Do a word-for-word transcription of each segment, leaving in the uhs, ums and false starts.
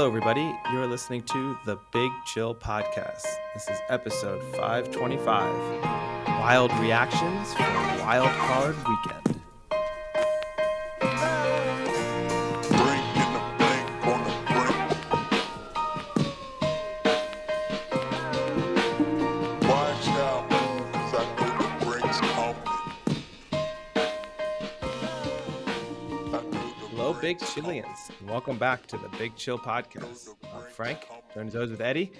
Hello, everybody. You're listening to The Big Chill Podcast. This is episode five twenty-five, Wild Reactions for Wild Card Weekend. Big Chillians, and welcome back to the Big Chill Podcast. I'm Frank, joined as always with Eddie.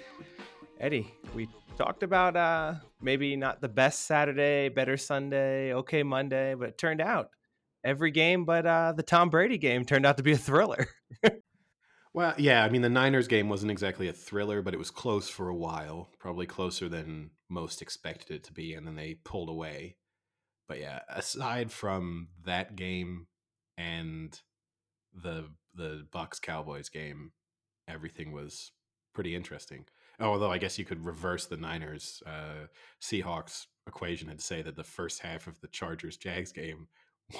Eddie, we talked about uh, maybe not the best Saturday, better Sunday, okay Monday, but it turned out every game but uh, the Tom Brady game turned out to be a thriller. Well, yeah, I mean, the Niners game wasn't exactly a thriller, but it was close for a while, probably closer than most expected it to be, and then they pulled away. But yeah, aside from that game and the the Bucs Cowboys game, everything was pretty interesting. Although I guess you could reverse the Niners uh, Seahawks equation and say that the first half of the Chargers Jags game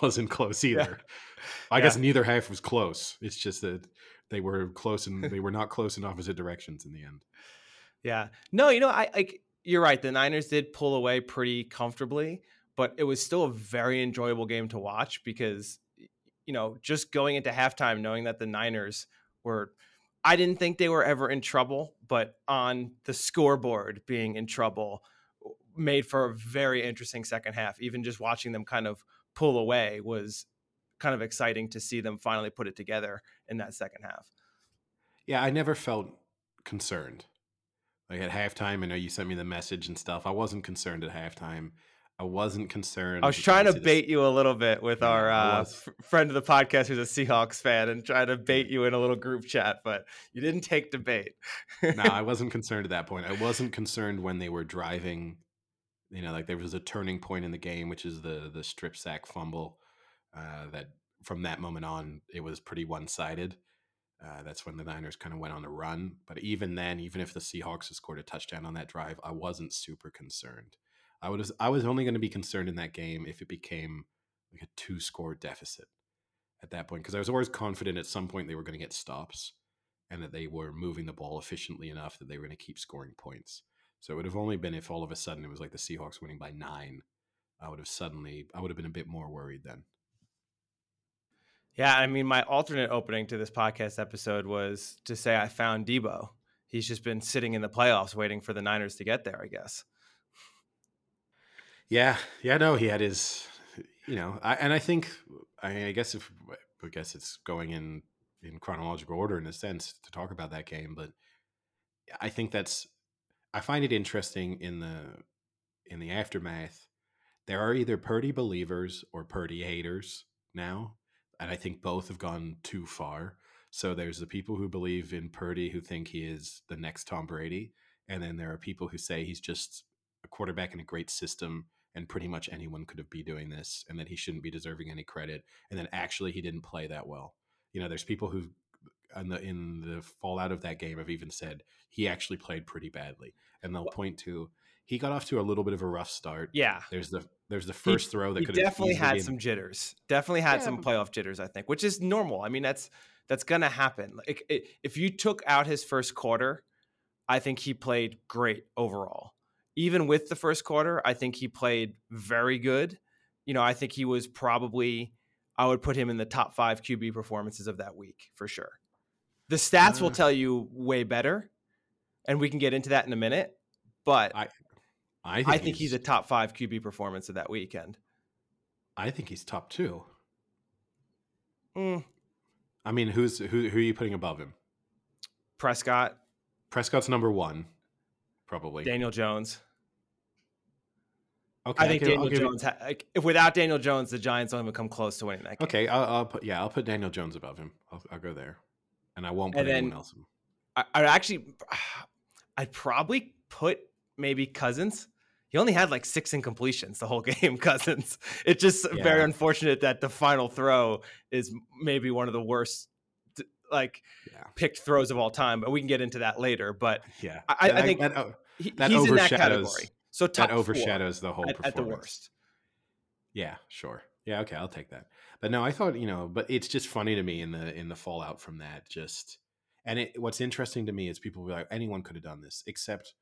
wasn't close either. Yeah. I yeah. guess neither half was close. It's just that they were close and they were not close in opposite directions in the end. Yeah. No, you know, I like you're right. The Niners did pull away pretty comfortably, but it was still a very enjoyable game to watch because, you know, just going into halftime, knowing that the Niners were, I didn't think they were ever in trouble, but on the scoreboard being in trouble made for a very interesting second half. Even just watching them kind of pull away was kind of exciting to see them finally put it together in that second half. Yeah, I never felt concerned. Like at halftime, I know you sent me the message and stuff. I wasn't concerned at halftime. I wasn't concerned. I was trying to bait this. you a little bit with yeah, our uh, f- friend of the podcast who's a Seahawks fan and try to bait you in a little group chat, but you didn't take the bait. No, I wasn't concerned at that point. I wasn't concerned when they were driving. You know, like there was a turning point in the game, which is the the strip sack fumble. Uh, that from that moment on, it was pretty one-sided. Uh, that's when the Niners kind of went on a run. But even then, even if the Seahawks had scored a touchdown on that drive, I wasn't super concerned. I would have, I was only going to be concerned in that game if it became like a two-score deficit at that point, because I was always confident at some point they were going to get stops and that they were moving the ball efficiently enough that they were going to keep scoring points. So it would have only been if all of a sudden it was like the Seahawks winning by nine. I would have suddenly, I would have been a bit more worried then. Yeah, I mean, my alternate opening to this podcast episode was to say I found Debo. He's just been sitting in the playoffs waiting for the Niners to get there, I guess. Yeah, yeah, no, he had his, you know, I, and I think, I, I guess if, I guess it's going in, in chronological order in a sense to talk about that game, but I think that's, I find it interesting in the, in the aftermath, there are either Purdy believers or Purdy haters now, and I think both have gone too far. So there's the people who believe in Purdy who think he is the next Tom Brady, and then there are people who say he's just a quarterback in a great system, and pretty much anyone could have be doing this, and that he shouldn't be deserving any credit. And then actually he didn't play that well. You know, there's people who in the, in the fallout of that game have even said he actually played pretty badly. And they'll point to, he got off to a little bit of a rough start. Yeah. There's the, there's the first he, throw that could have definitely had in- some jitters, definitely had yeah. some playoff jitters, I think, which is normal. I mean, that's, that's going to happen. Like it, if you took out his first quarter, I think he played great overall. Even with the first quarter, I think he played very good. You know, I think he was probably, I would put him in the top five Q B performances of that week for sure. The stats uh, will tell you way better, and we can get into that in a minute. But I, I think, I think he's, he's a top five Q B performance of that weekend. I think he's top two. Mm. I mean, who's who? Who are you putting above him? Prescott. Prescott's number one. Probably Daniel Jones. Okay, I think Daniel Jones. Ha- like, if without Daniel Jones, the Giants don't even come close to winning that game. Okay, I'll, I'll put yeah, I'll put Daniel Jones above him. I'll, I'll go there, and I won't put and then, anyone else. I, I actually, I'd probably put maybe Cousins. He only had like six incompletions the whole game. Cousins. It's just yeah. very unfortunate that the final throw is maybe one of the worst like yeah. picked throws of all time, but we can get into that later. But yeah, I, I think that, that, he, that he's in that category. So top that overshadows four the whole at, performance. At the worst. Yeah, sure. Yeah. Okay. I'll take that. But no, I thought, you know, but it's just funny to me in the, in the fallout from that, just, And it, what's interesting to me is people be like, anyone could have done this, except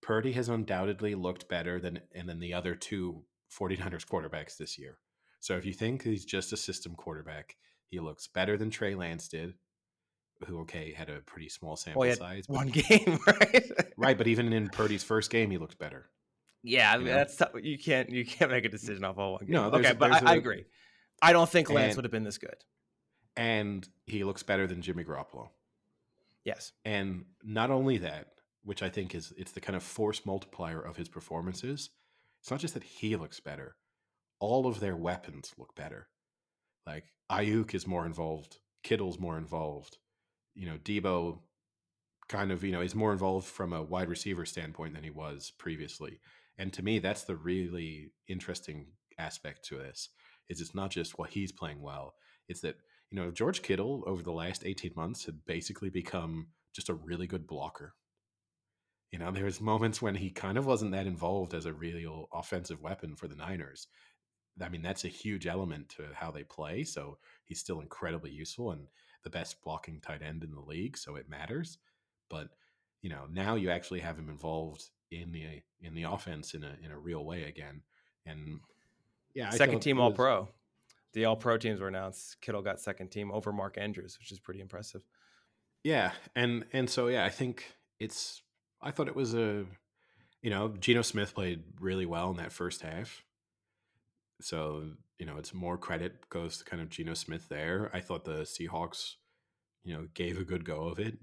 Purdy has undoubtedly looked better than and than the other two 49ers quarterbacks this year. So if you think he's just a system quarterback, he looks better than Trey Lance did, who, okay, had a pretty small sample well, size. But, one game, right? Right, but even in Purdy's first game, he looked better. Yeah, you know? that's tough. You can't you can't make a decision off all one game. No, okay, a, but I, a, I agree. I don't think Lance and, would have been this good. And he looks better than Jimmy Garoppolo. Yes. And not only that, which I think is it's the kind of force multiplier of his performances, it's not just that he looks better. All of their weapons look better. Like Ayuk is more involved. Kittle's more involved. You know, Debo kind of, you know, is more involved from a wide receiver standpoint than he was previously. And to me, that's the really interesting aspect to this is it's not just, well, he's playing well. It's that, you know, George Kittle over the last eighteen months had basically become just a really good blocker. You know, there was moments when he kind of wasn't that involved as a real offensive weapon for the Niners. I mean, that's a huge element to how they play. So he's still incredibly useful and the best blocking tight end in the league. So it matters. But, you know, now you actually have him involved in the in the offense in a in a real way again. And yeah, second team all pro. The all pro teams were announced. Kittle got second team over Mark Andrews, which is pretty impressive. Yeah. And and so, yeah, I think it's I thought it was a, you know, Geno Smith played really well in that first half. So, you know, it's more credit goes to kind of Geno Smith there. I thought the Seahawks, you know, gave a good go of it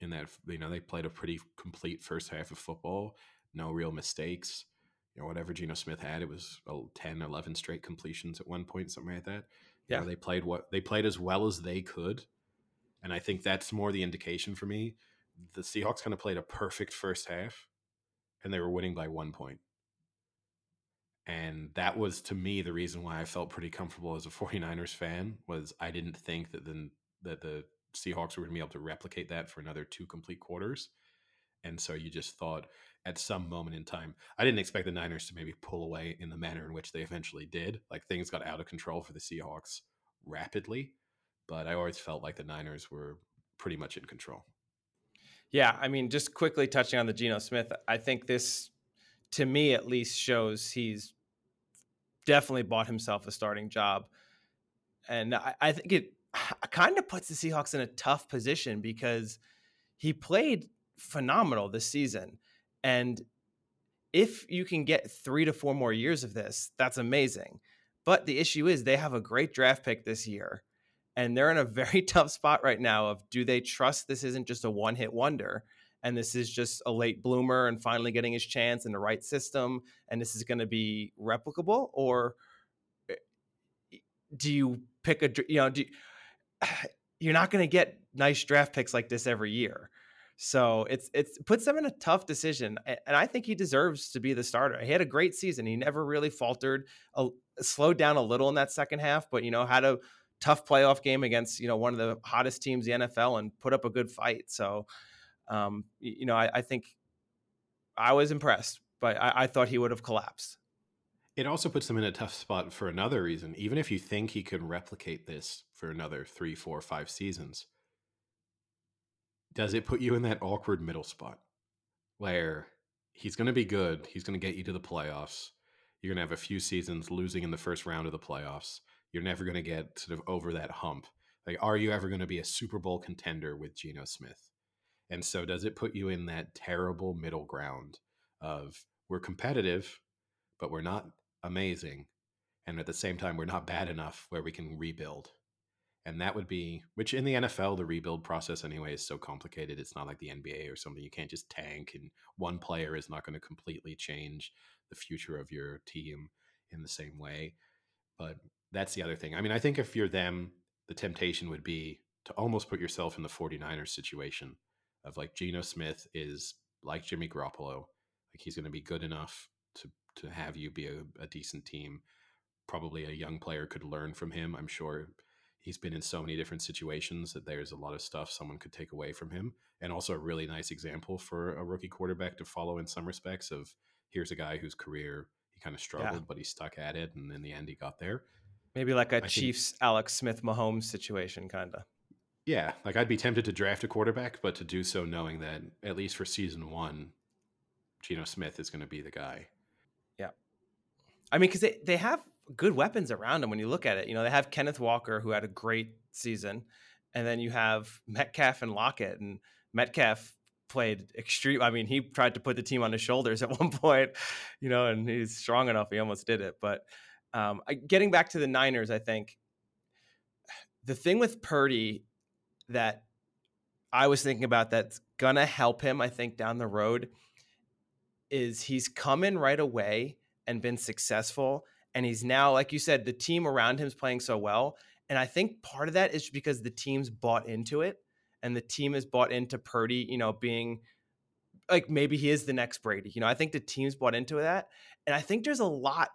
in that, you know, they played a pretty complete first half of football. No real mistakes. You know, whatever Geno Smith had, it was ten, eleven straight completions at one point, something like that. Yeah. You know, they played what they played as well as they could. And I think that's more the indication for me. The Seahawks kind of played a perfect first half and they were winning by one point. And that was, to me, the reason why I felt pretty comfortable as a 49ers fan was I didn't think that the, that the Seahawks were going to be able to replicate that for another two complete quarters. And so you just thought at some moment in time, I didn't expect the Niners to maybe pull away in the manner in which they eventually did. Like things got out of control for the Seahawks rapidly, but I always felt like the Niners were pretty much in control. Yeah, I mean, just quickly touching on the Geno Smith, I think this, to me at least, shows he's definitely bought himself a starting job. And I, I think it kind of puts the Seahawks in a tough position because he played phenomenal this season. And if you can get three to four more years of this, that's amazing. But the issue is they have a great draft pick this year. And they're in a very tough spot right now of do they trust this isn't just a one-hit wonder? And this is just a late bloomer and finally getting his chance in the right system. And this is going to be replicable, or do you pick a, you know, do you, you're not going to get nice draft picks like this every year. So it's, it's puts them in a tough decision. And I think he deserves to be the starter. He had a great season. He never really faltered, a, slowed down a little in that second half, but you know, had a tough playoff game against, you know, one of the hottest teams in the N F L and put up a good fight. So, Um, you know, I, I think I was impressed, but I, I thought he would have collapsed. It also puts them in a tough spot for another reason. Even if you think he could replicate this for another three, four, five seasons, does it put you in that awkward middle spot where he's going to be good, he's going to get you to the playoffs, you're going to have a few seasons losing in the first round of the playoffs, you're never going to get sort of over that hump. Like, are you ever going to be a Super Bowl contender with Geno Smith? And so does it put you in that terrible middle ground of we're competitive, but we're not amazing. And at the same time, we're not bad enough where we can rebuild. And that would be, which in the N F L, the rebuild process anyway is so complicated. It's not like the N B A or something. You can't just tank and one player is not going to completely change the future of your team in the same way. But that's the other thing. I mean, I think if you're them, the temptation would be to almost put yourself in the 49ers situation. Of like Geno Smith is like Jimmy Garoppolo. Like he's going to be good enough to, to have you be a, a decent team. Probably a young player could learn from him. I'm sure he's been in so many different situations that there's a lot of stuff someone could take away from him. And also a really nice example for a rookie quarterback to follow in some respects of here's a guy whose career he kind of struggled, yeah. but he stuck at it. And in the end he got there. Maybe like a I Chiefs think, Alex Smith Mahomes situation kind of. Yeah, like I'd be tempted to draft a quarterback, but to do so knowing that at least for season one, Geno Smith is going to be the guy. Yeah. I mean, because they, they have good weapons around them when you look at it. You know, they have Kenneth Walker, who had a great season, and then you have Metcalf and Lockett, and Metcalf played extreme. I mean, he tried to put the team on his shoulders at one point, you know, and he's strong enough. He almost did it. But um, getting back to the Niners, I think the thing with Purdy that I was thinking about that's going to help him, I think, down the road is he's come in right away and been successful. And he's now, like you said, the team around him is playing so well. And I think part of that is because the team's bought into it, and the team is bought into Purdy, you know, being like, maybe he is the next Brady. You know, I think the team's bought into that. And I think there's a lot,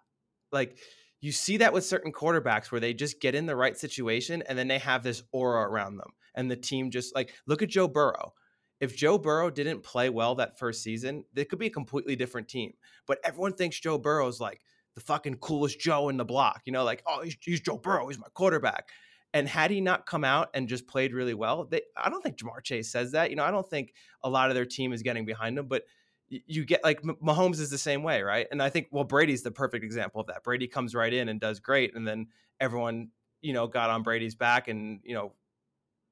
like, you see that with certain quarterbacks where they just get in the right situation and then they have this aura around them. And the team just, like, look at Joe Burrow. If Joe Burrow didn't play well that first season, it could be a completely different team. But everyone thinks Joe Burrow's like the fucking coolest Joe in the block, you know, like, oh, he's, he's Joe Burrow, he's my quarterback. And had he not come out and just played really well, they, I don't think Jamar Chase says that. You know, I don't think a lot of their team is getting behind him, but you get, like, Mahomes is the same way, right? And I think, well, Brady's the perfect example of that. Brady comes right in and does great, and then everyone, you know, got on Brady's back, and, you know,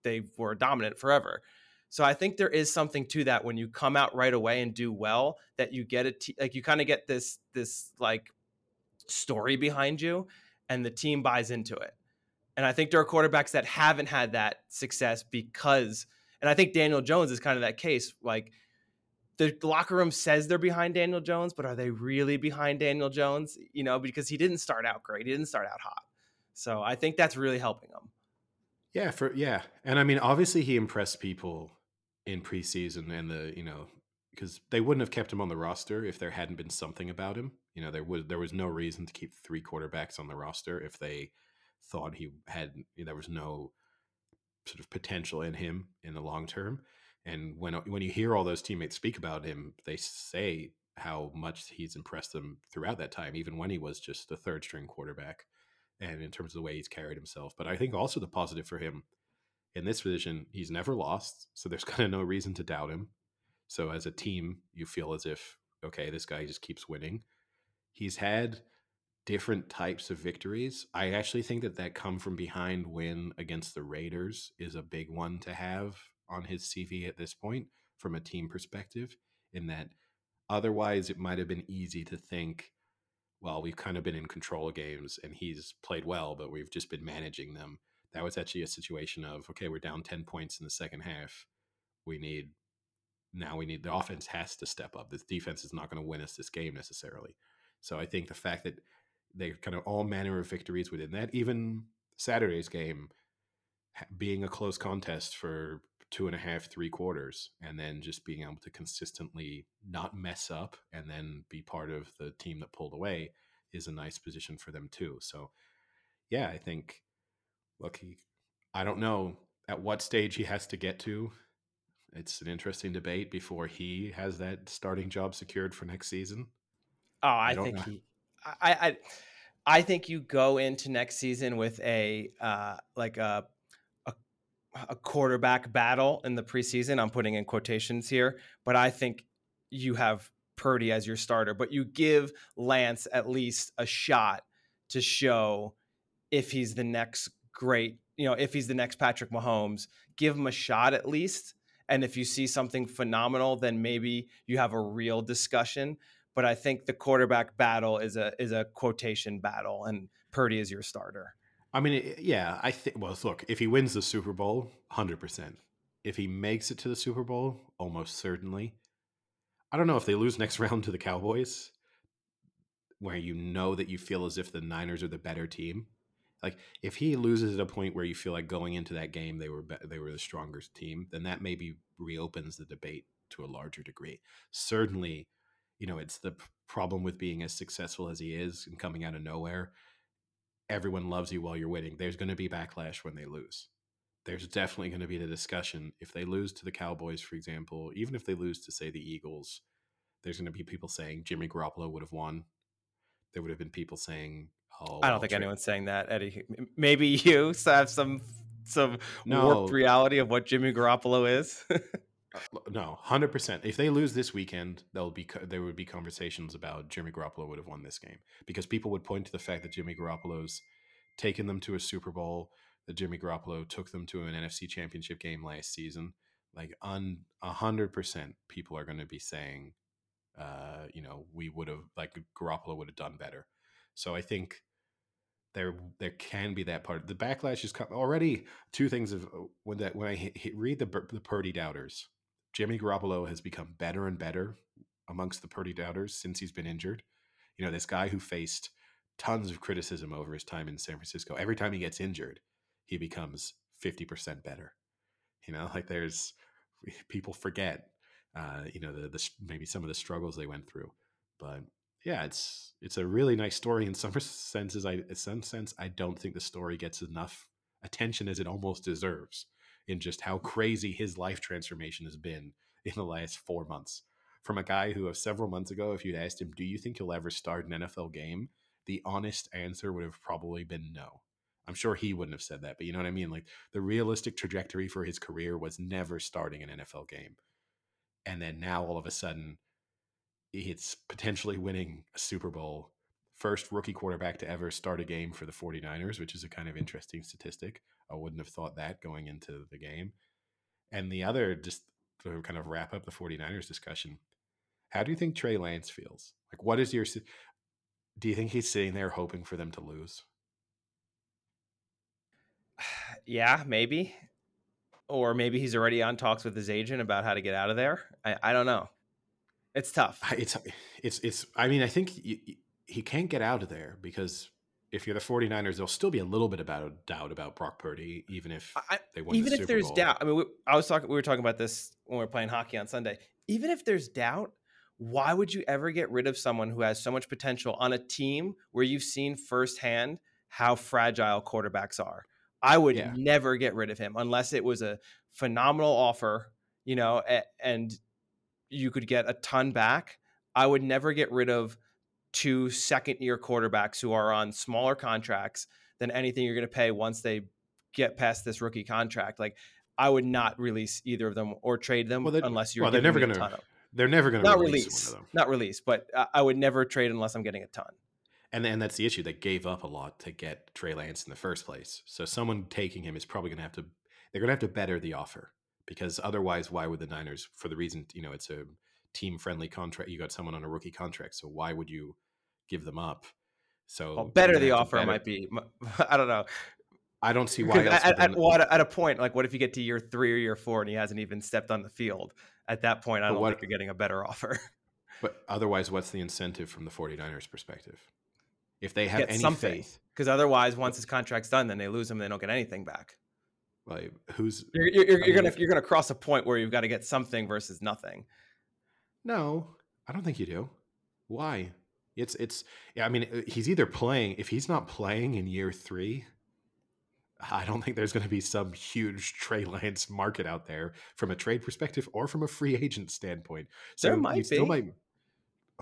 they were dominant forever. So I think there is something to that when you come out right away and do well, that you get a t- like you kind of get this this like story behind you, and the team buys into it. And I think there are quarterbacks that haven't had that success because, and I think Daniel Jones is kind of that case. Like, the locker room says they're behind Daniel Jones, but are they really behind Daniel Jones? You know, because he didn't start out great. He didn't start out hot. So I think that's really helping him. Yeah, for yeah, and I mean, obviously he impressed people in preseason, and the, you know, because they wouldn't have kept him on the roster if there hadn't been something about him. You know, there was there was no reason to keep three quarterbacks on the roster if they thought he had, there was no sort of potential in him in the long term. And when when you hear all those teammates speak about him, they say how much he's impressed them throughout that time, even when he was just the third string quarterback, and in terms of the way he's carried himself. But I think also the positive for him in this position, he's never lost, so there's kind of no reason to doubt him. So as a team, you feel as if, okay, this guy just keeps winning. He's had different types of victories. I actually think that that come from behind win against the Raiders is a big one to have on his C V at this point from a team perspective, in that otherwise it might have been easy to think, well, we've kind of been in control of games and he's played well, but we've just been managing them. That was actually a situation of, okay, we're down ten points in the second half. We need, now we need, the offense has to step up. This defense is not going to win us this game necessarily. So I think the fact that they kind of all manner of victories within that, even Saturday's game being a close contest for two and a half, three quarters, and then just being able to consistently not mess up and then be part of the team that pulled away is a nice position for them too. So yeah, I think, look, he, I don't know at what stage he has to get to. It's an interesting debate before he has that starting job secured for next season. Oh, I, I think know. he, I, I, I think you go into next season with a, uh, like a, a, a quarterback battle in the preseason. I'm putting in quotations here, but I think you have Purdy as your starter, but you give Lance at least a shot to show if he's the next great, you know, if he's the next Patrick Mahomes, give him a shot at least. And if you see something phenomenal, then maybe you have a real discussion. But I think the quarterback battle is a is a quotation battle, and Purdy is your starter. I mean, yeah, I think. Well, look, if he wins the Super Bowl, one hundred percent. If he makes it to the Super Bowl, almost certainly. I don't know if they lose next round to the Cowboys, where you know that you feel as if the Niners are the better team. Like, if he loses at a point where you feel like going into that game they were be- they were the strongest team, then that maybe reopens the debate to a larger degree. Certainly, you know, it's the p- problem with being as successful as he is and coming out of nowhere. Everyone loves you while you're winning. There's going to be backlash when they lose. There's definitely going to be the discussion. If they lose to the Cowboys, for example, even if they lose to, say, the Eagles, there's going to be people saying Jimmy Garoppolo would have won. There would have been people saying, Oh, I don't think anyone's saying that, Eddie. Maybe you have some some no. warped reality of what Jimmy Garoppolo is? No, one hundred percent. If they lose this weekend, there'll be there would be conversations about Jimmy Garoppolo would have won this game, because people would point to the fact that Jimmy Garoppolo's taken them to a Super Bowl, that Jimmy Garoppolo took them to an N F C Championship game last season. Like, un one hundred percent people are going to be saying, uh, you know, we would have, like, Garoppolo would have done better. So I think there there can be that part. The backlash is come, already two things of when that when I hit, hit, read the the Purdy doubters. Jimmy Garoppolo has become better and better amongst the Purdy doubters since he's been injured. You know, this guy who faced tons of criticism over his time in San Francisco. Every time he gets injured, he becomes fifty percent better. You know, like, there's people forget, uh, you know, the, the maybe some of the struggles they went through. But yeah, it's it's a really nice story in some senses. I in some sense, I don't think the story gets enough attention as it almost deserves, in just how crazy his life transformation has been in the last four months. From a guy who, several months ago, if you'd asked him, do you think you'll ever start an N F L game? The honest answer would have probably been no. I'm sure he wouldn't have said that, but you know what I mean? Like, the realistic trajectory for his career was never starting an N F L game. And then now, all of a sudden, it's potentially winning a Super Bowl. First rookie quarterback to ever start a game for the 49ers, which is a kind of interesting statistic. I wouldn't have thought that going into the game. And the other, just to kind of wrap up the 49ers discussion, how do you think Trey Lance feels? Like, what is your... Do you think he's sitting there hoping for them to lose? Yeah, maybe. Or maybe he's already on talks with his agent about how to get out of there. I, I don't know. It's tough. It's, it's, it's, I mean, I think you, you, he can't get out of there, because if you're the 49ers, there'll still be a little bit about doubt about Brock Purdy, even if I, they won even the if Super there's Bowl. Doubt. I mean, we, I was talking, we were talking about this when we were playing hockey on Sunday. Even if there's doubt, why would you ever get rid of someone who has so much potential on a team where you've seen firsthand how fragile quarterbacks are? I would yeah. never get rid of him unless it was a phenomenal offer, you know, and you could get a ton back. I would never get rid of two second-year quarterbacks who are on smaller contracts than anything you're going to pay once they get past this rookie contract. Like, I would not release either of them or trade them well, unless you're well, they're never going to. They're never going to release, release one of them. Not release, but I would never trade unless I'm getting a ton. And and that's the issue. They gave up a lot to get Trey Lance in the first place. So someone taking him is probably going to have to – they're going to have to better the offer, because otherwise why would the Niners – for the reason, you know, it's a team-friendly contract. You got someone on a rookie contract, so why would you give them up? So well, better the offer better, might be – I don't know. I don't see why else. At, at, well, at a point, like, what if you get to year three or year four and he hasn't even stepped on the field? At that point, I don't what, think you're getting a better offer. But otherwise, what's the incentive from the 49ers' perspective? If they have get any something. Faith. Because otherwise, once his contract's done, then they lose him and they don't get anything back. Like, who's You're, you're, you're, you're going you're gonna cross a point where you've got to get something versus nothing. No, I don't think you do. Why? It's it's. Yeah, I mean, he's either playing. If he's not playing in year three... I don't think there's going to be some huge Trey Lance market out there from a trade perspective or from a free agent standpoint. So there might be. Might,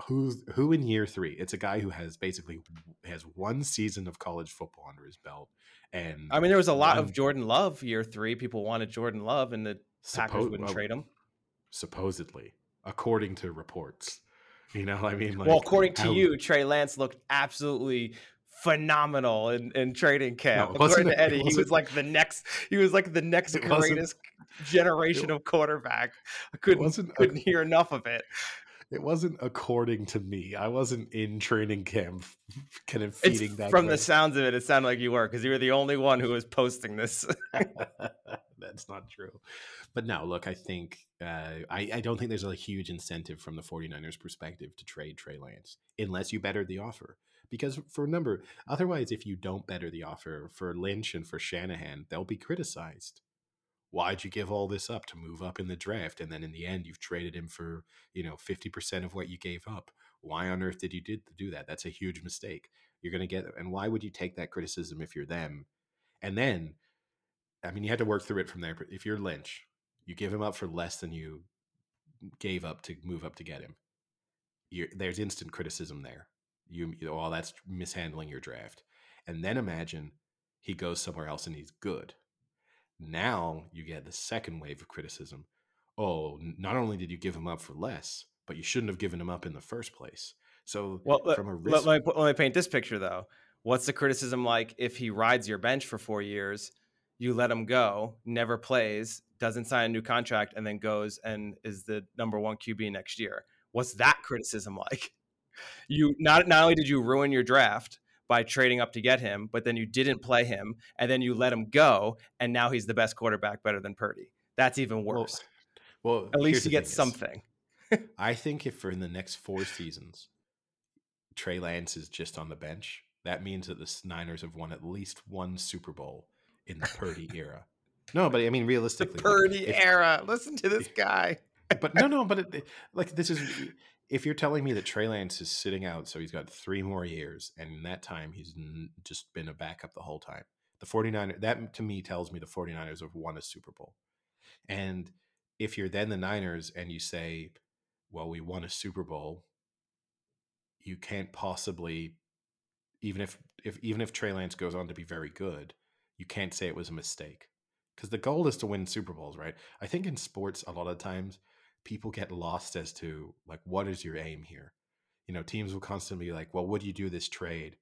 who, who in year three? It's a guy who has basically has one season of college football under his belt. And I mean, there was a lot one, of Jordan Love year three. People wanted Jordan Love, and the Packers suppo- wouldn't well, trade him. Supposedly, according to reports. You know, I mean, like, well, according to how, you, Trey Lance looked absolutely phenomenal in, in training camp. No, according to Eddie, he was like the next he was like the next greatest generation of quarterback. I couldn't couldn't hear enough of it. It wasn't according to me. I wasn't in training camp kind of feeding it's, that from way. The sounds of it, it sounded like you were, because you were the only one who was posting this. That's not true. But no, look, I think uh, I, I don't think there's a huge incentive from the 49ers perspective to trade Trey Lance unless you better the offer. Because for a number, otherwise, if you don't better the offer for Lynch and for Shanahan, they'll be criticized. Why'd you give all this up to move up in the draft? And then in the end, you've traded him for, you know, fifty percent of what you gave up. Why on earth did you did do that? That's a huge mistake. You're going to get, and why would you take that criticism if you're them? And then, I mean, you had to work through it from there. If you're Lynch, you give him up for less than you gave up to move up to get him. You're, there's instant criticism there. You, you know, all that's mishandling your draft. And then imagine he goes somewhere else and he's good. Now you get the second wave of criticism. Oh, not only did you give him up for less, but you shouldn't have given him up in the first place. So well, from a risk- let, let, let me paint this picture, though. What's the criticism like if he rides your bench for four years, you let him go, never plays, doesn't sign a new contract, and then goes and is the number one Q B next year? What's that criticism like? You not not only did you ruin your draft by trading up to get him, but then you didn't play him, and then you let him go, and now he's the best quarterback, better than Purdy. That's even worse. Well, well at least you get something. Is, I think if for in the next four seasons, Trey Lance is just on the bench, that means that the Niners have won at least one Super Bowl in the Purdy era. No, but I mean, realistically. The Purdy like, if, era. Listen to this guy. But no, no, but it, like this is, if you're telling me that Trey Lance is sitting out, so he's got three more years, and in that time, he's n- just been a backup the whole time. The 49ers, that to me tells me the 49ers have won a Super Bowl. And if you're then the Niners and you say, well, we won a Super Bowl, you can't possibly, even if, if even if Trey Lance goes on to be very good, you can't say it was a mistake. Because the goal is to win Super Bowls, right? I think in sports, a lot of times, people get lost as to, like, what is your aim here? You know, teams will constantly be like, well, would you do this trade?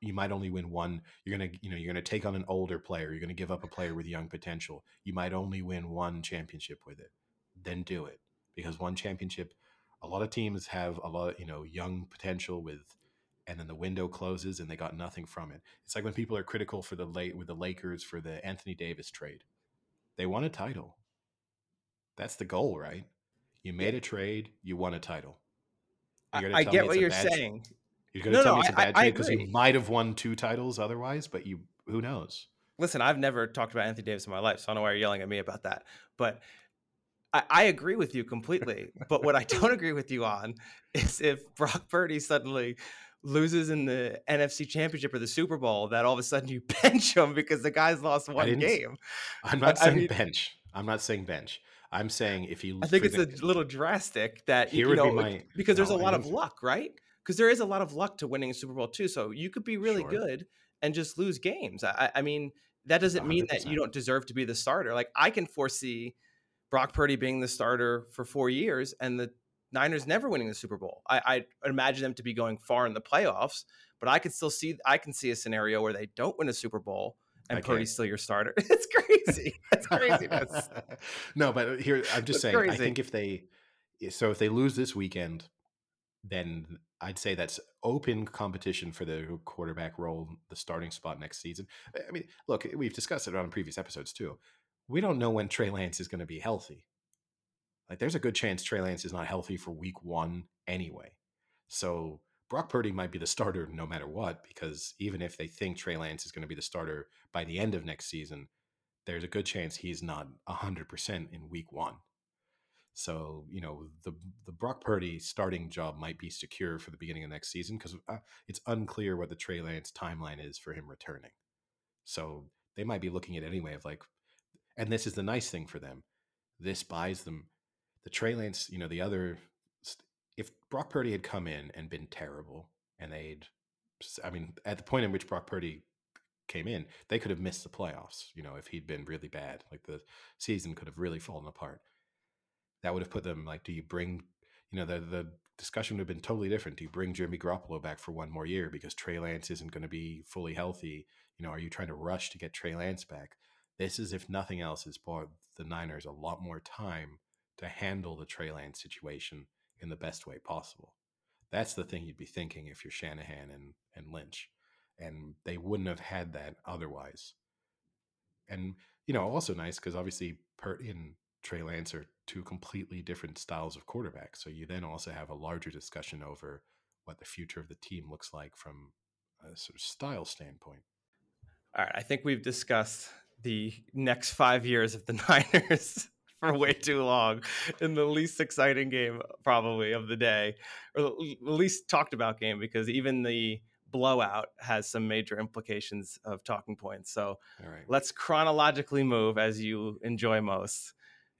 You might only win one. You're going to, you know, you're going to take on an older player. You're going to give up a player with young potential. You might only win one championship with it. Then do it. Because one championship, a lot of teams have a lot of, you know, young potential with, and then the window closes and they got nothing from it. It's like when people are critical for the late with the Lakers for the Anthony Davis trade. They won a title. That's the goal, right? You made a trade, you won a title. I get what you're saying. You're going to tell me it's a bad trade because you might have won two titles otherwise, but you who knows? Listen, I've never talked about Anthony Davis in my life, so I don't know why you're yelling at me about that. But I, I agree with you completely. But what I don't agree with you on is if Brock Purdy suddenly loses in the N F C Championship or the Super Bowl, that all of a sudden you bench him because the guy's lost one game. I'm not saying I mean, bench. I'm not saying bench. I'm saying if you... I think it's the, a little drastic that, here you know, would be my, because there's no, a lot of luck, right? Because there is a lot of luck to winning a Super Bowl too. So you could be really sure. good and just lose games. I, I mean, that doesn't mean one hundred percent that you don't deserve to be the starter. Like, I can foresee Brock Purdy being the starter for four years and the Niners never winning the Super Bowl. I, I imagine them to be going far in the playoffs, but I could still see I can see a scenario where they don't win a Super Bowl and okay. Purdy's still your starter. It's crazy. It's craziness. No, but here I'm just it's saying. Crazy. I think if they so if they lose this weekend, then I'd say that's open competition for the quarterback role, the starting spot next season. I mean, look, we've discussed it on previous episodes too. We don't know when Trey Lance is going to be healthy. Like, there's a good chance Trey Lance is not healthy for week one anyway. So Brock Purdy might be the starter no matter what, because even if they think Trey Lance is going to be the starter by the end of next season, there's a good chance he's not one hundred percent in week one. So, you know, the the Brock Purdy starting job might be secure for the beginning of next season because it's unclear what the Trey Lance timeline is for him returning. So they might be looking at it anyway of like, and this is the nice thing for them. This buys them. The Trey Lance, you know, the other, if Brock Purdy had come in and been terrible and they'd, I mean, at the point in which Brock Purdy came in, they could have missed the playoffs, you know, if he'd been really bad, like the season could have really fallen apart. That would have put them like, do you bring, you know, the, the discussion would have been totally different. Do you bring Jimmy Garoppolo back for one more year because Trey Lance isn't going to be fully healthy? You know, are you trying to rush to get Trey Lance back? This is, if nothing else, has bought the Niners a lot more time to handle the Trey Lance situation in the best way possible. That's the thing you'd be thinking if you're Shanahan and, and Lynch. And they wouldn't have had that otherwise. And, you know, also nice because obviously Purdy and Trey Lance are two completely different styles of quarterback. So you then also have a larger discussion over what the future of the team looks like from a sort of style standpoint. All right. I think we've discussed the next five years of the Niners for way too long in the least exciting game probably of the day, or the least talked about game, because even the blowout has some major implications of talking points. So all right, let's chronologically move, as you enjoy most,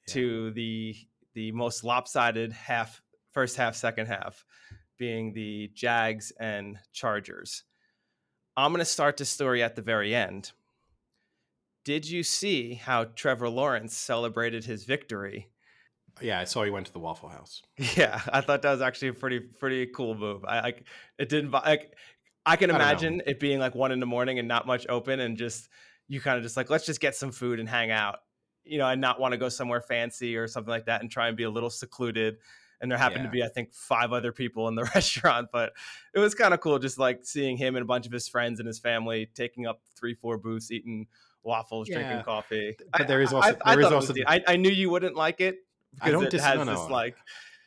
yeah, to the the most lopsided half, first half, second half, being the Jags and Chargers. I'm going to start the story at the very end. Did you see how Trevor Lawrence celebrated his victory? Yeah, I saw he went to the Waffle House. Yeah, I thought that was actually a pretty pretty cool move. I like it didn't like I can imagine I it being like one in the morning and not much open, and just you kind of just like, let's just get some food and hang out, you know, and not want to go somewhere fancy or something like that, and try and be a little secluded. And there happened yeah. to be, I think, five other people in the restaurant, but it was kind of cool just like seeing him and a bunch of his friends and his family taking up three, four booths, eating waffles, yeah. drinking coffee. But there is also, I, there I, is I, also the, I, I knew you wouldn't like it. I don't dislike no, no. like,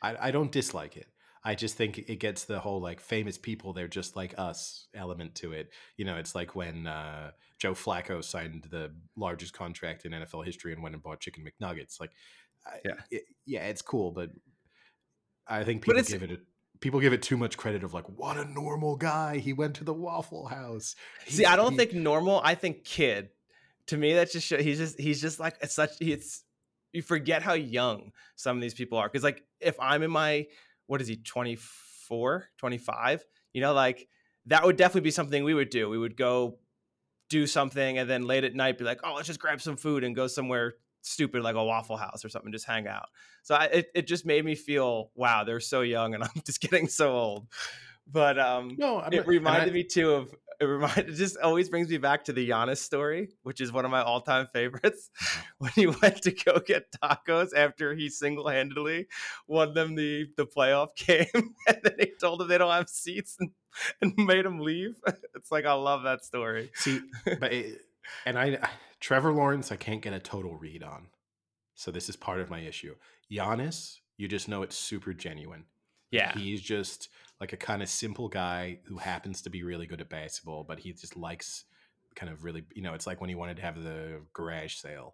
I, I don't dislike it. I just think it gets the whole like famous people, they're just like us element to it. You know, it's like when uh, Joe Flacco signed the largest contract in N F L history and went and bought Chicken McNuggets. Like, yeah, I, it, yeah, it's cool, but I think people give it a, people give it too much credit of like, what a normal guy. He went to the Waffle House. He, See, I don't he, think normal. I think kid. To me, that's just he's just he's just like it's such it's. You forget how young some of these people are. Because, like, if I'm in my, what is he, twenty-four, twenty-five, you know, like, that would definitely be something we would do. We would go do something and then late at night be like, oh, let's just grab some food and go somewhere stupid like a Waffle House or something, just hang out. So I, it, it just made me feel, wow, they're so young and I'm just getting so old. But um, no, I'm, it reminded I, me, too, of it, reminded, it just always brings me back to the Giannis story, which is one of my all-time favorites. When he went to go get tacos after he single-handedly won them the, the playoff game, and then they told him they don't have seats and, and made him leave. It's like, I love that story. See, but it, and I, Trevor Lawrence, I can't get a total read on. So this is part of my issue. Giannis, you just know it's super genuine. Yeah. He's just like a kind of simple guy who happens to be really good at basketball, but he just likes kind of really, you know, it's like when he wanted to have the garage sale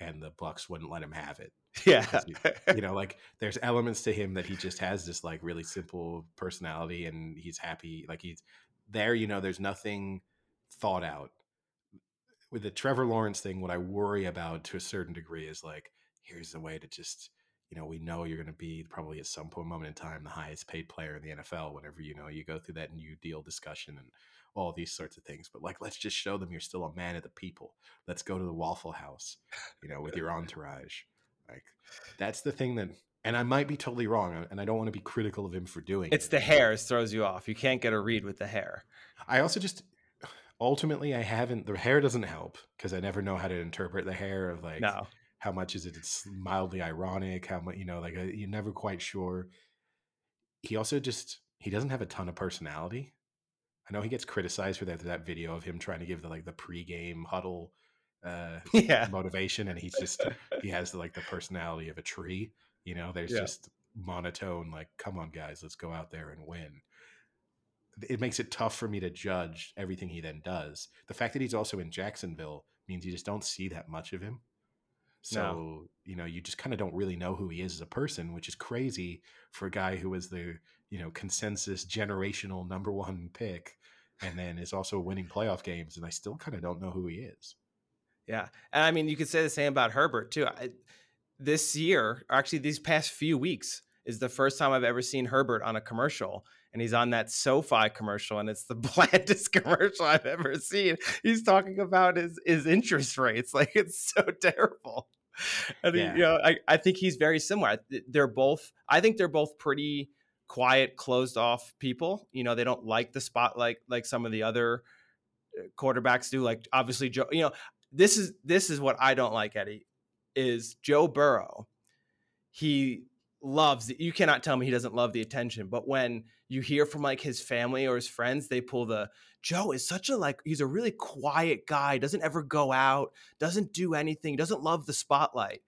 and the Bucks wouldn't let him have it. Yeah. He, you know, like there's elements to him that he just has this like really simple personality and he's happy. Like he's there, you know, there's nothing thought out. With the Trevor Lawrence thing, what I worry about to a certain degree is like, here's the way to just, you know, we know you're going to be probably at some point moment in time the highest paid player in the N F L whenever, you know, you go through that new deal discussion and all these sorts of things. But like, let's just show them you're still a man of the people. Let's go to the Waffle House, you know, with your entourage. Like, that's the thing that, and I might be totally wrong, and I don't want to be critical of him for doing it. It's the hair throws you off. You can't get a read with the hair. I also just, ultimately, I haven't, the hair doesn't help because I never know how to interpret the hair of like, no. How much is it? It's mildly ironic. How much, you know, like you're never quite sure. He also just, he doesn't have a ton of personality. I know he gets criticized for that, that video of him trying to give the, like the pregame huddle uh, yeah. motivation. And he's just, he has the, like the personality of a tree, you know, there's yeah. just monotone, like, come on guys, let's go out there and win. It makes it tough for me to judge everything he then does. The fact that he's also in Jacksonville means you just don't see that much of him. So, no. you know, you just kind of don't really know who he is as a person, which is crazy for a guy who was the, you know, consensus generational number one pick and then is also winning playoff games. And I still kind of don't know who he is. Yeah. And I mean, you could say the same about Herbert, too. I, this year, or actually these past few weeks, is the first time I've ever seen Herbert on a commercial. And he's on that SoFi commercial, and it's the blandest commercial I've ever seen. He's talking about his, his interest rates. Like, it's so terrible. I mean, yeah. you know, I, I think he's very similar. They're both, I think they're both pretty quiet, closed off people. You know, they don't like the spotlight like some of the other quarterbacks do. Like, obviously, Joe, you know, this is, this is what I don't like, Eddie, is Joe Burrow. He loves it. You cannot tell me he doesn't love the attention, but when you hear from like his family or his friends, they pull the Joe is such a, like, he's a really quiet guy, doesn't ever go out, doesn't do anything, doesn't love the spotlight.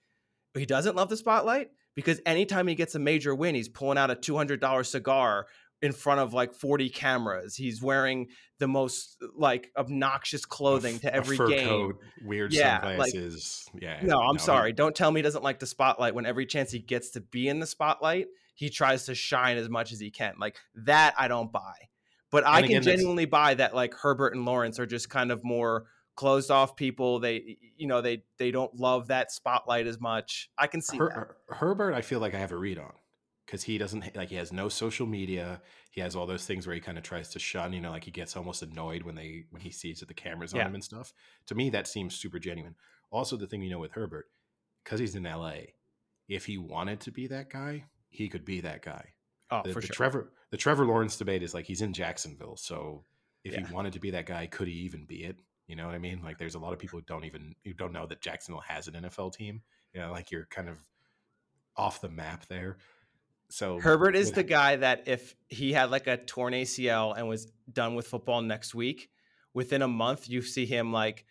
But he doesn't love the spotlight because anytime he gets a major win, he's pulling out a two hundred dollars cigar in front of like forty cameras. He's wearing the most like obnoxious clothing to every fur game. Coat, weird yeah, sunglasses. Like, yeah. No, I'm no, sorry. He... Don't tell me he doesn't like the spotlight when every chance he gets to be in the spotlight, he tries to shine as much as he can. Like that I don't buy. But and I can again, genuinely that's... buy that like Herbert and Lawrence are just kind of more closed off people. They, you know, they they don't love that spotlight as much. I can see Her- that. Herbert, I feel like I have a read on. because he doesn't, like, he has no social media. He has all those things where he kind of tries to shun, you know, like he gets almost annoyed when they when he sees that the cameras on yeah. him and stuff. To me, that seems super genuine. Also, the thing, you know, with Herbert, because he's in L A, if he wanted to be that guy, he could be that guy. Oh, the, for the sure. Trevor, the Trevor Lawrence debate is like he's in Jacksonville, so if yeah. he wanted to be that guy, could he even be it? You know what I mean? Like, there's a lot of people who don't even who don't know that Jacksonville has an N F L team. You know, like, you're kind of off the map there. So Herbert is the guy that if he had like a torn A C L and was done with football next week, within a month, you see him like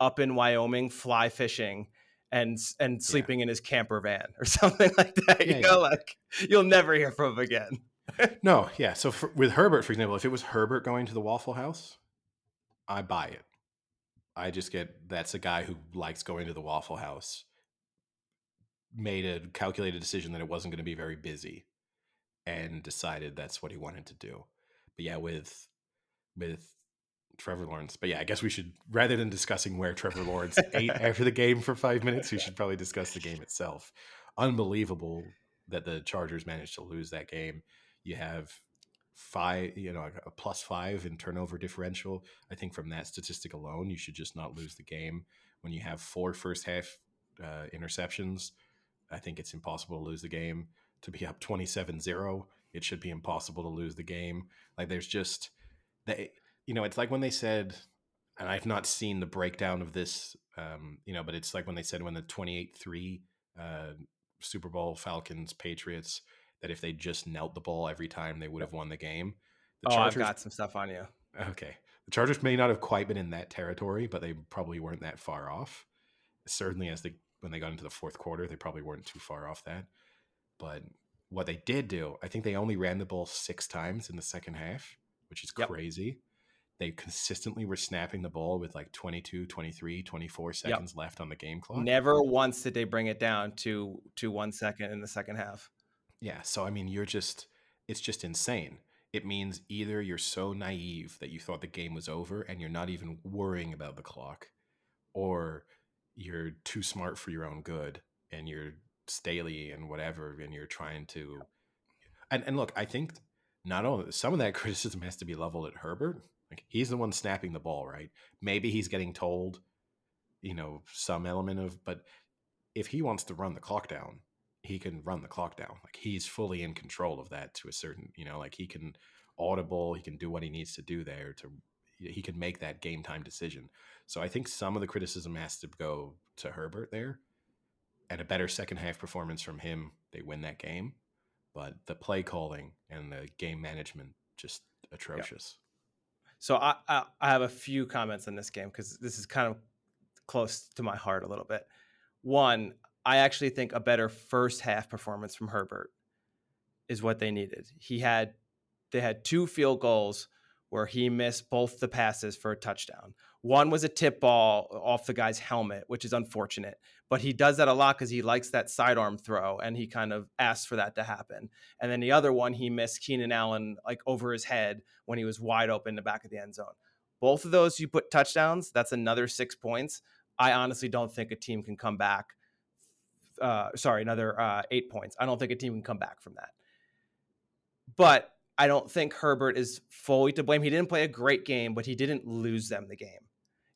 up in Wyoming fly fishing and and sleeping yeah. in his camper van or something like that. You yeah, know, yeah. like you'll never hear from him again. No. Yeah. So for, with Herbert, for example, if it was Herbert going to the Waffle House, I buy it. I just get that's a guy who likes going to the Waffle House. Made a calculated decision that it wasn't going to be very busy and decided that's what he wanted to do. But yeah, with with Trevor Lawrence. But yeah, I guess we should, rather than discussing where Trevor Lawrence ate after the game for five minutes, we should probably discuss the game itself. Unbelievable that the Chargers managed to lose that game. You have five, you know, a plus five in turnover differential. I think from that statistic alone, you should just not lose the game. When you have four first half uh, interceptions, I think it's impossible to lose the game. To be up twenty-seven zero, it should be impossible to lose the game. Like, there's just, they, you know, it's like when they said, and I've not seen the breakdown of this, um, you know, but it's like when they said when the twenty-eight three uh, Super Bowl Falcons Patriots, that if they just knelt the ball every time, they would have won the game. The oh, Chargers, I've got some stuff on you. Okay. The Chargers may not have quite been in that territory, but they probably weren't that far off. Certainly as the when they got into the fourth quarter, they probably weren't too far off that. But what they did do, I think they only ran the ball six times in the second half, which is yep. crazy. They consistently were snapping the ball with like twenty-two, twenty-three, twenty-four seconds yep. left on the game clock. Never once did they bring it down to, to one second in the second half. Yeah. So, I mean, you're just, it's just insane. It means either you're so naive that you thought the game was over and you're not even worrying about the clock, or you're too smart for your own good and you're Staley and whatever, and you're trying to and, and look, I think not only some of that criticism has to be leveled at Herbert. Like, he's the one snapping the ball, right? Maybe he's getting told, you know, some element of, but if he wants to run the clock down, he can run the clock down. Like, he's fully in control of that to a certain, you know, like he can audible, he can do what he needs to do there to he could make that game time decision. So I think some of the criticism has to go to Herbert there, and a better second half performance from him, they win that game. But the play calling and the game management, just atrocious. Yep. So I, I, I have a few comments on this game because this is kind of close to my heart a little bit. One, I actually think a better first half performance from Herbert is what they needed. He had, they had two field goals where he missed both the passes for a touchdown. One was a tip ball off the guy's helmet, which is unfortunate, but he does that a lot because he likes that sidearm throw, and he kind of asks for that to happen. And then the other one, he missed Keenan Allen like over his head when he was wide open in the back of the end zone. Both of those, you put touchdowns, that's another six points. I honestly don't think a team can come back. Uh, sorry, another uh, eight points. I don't think a team can come back from that. But I don't think Herbert is fully to blame. He didn't play a great game, but he didn't lose them the game.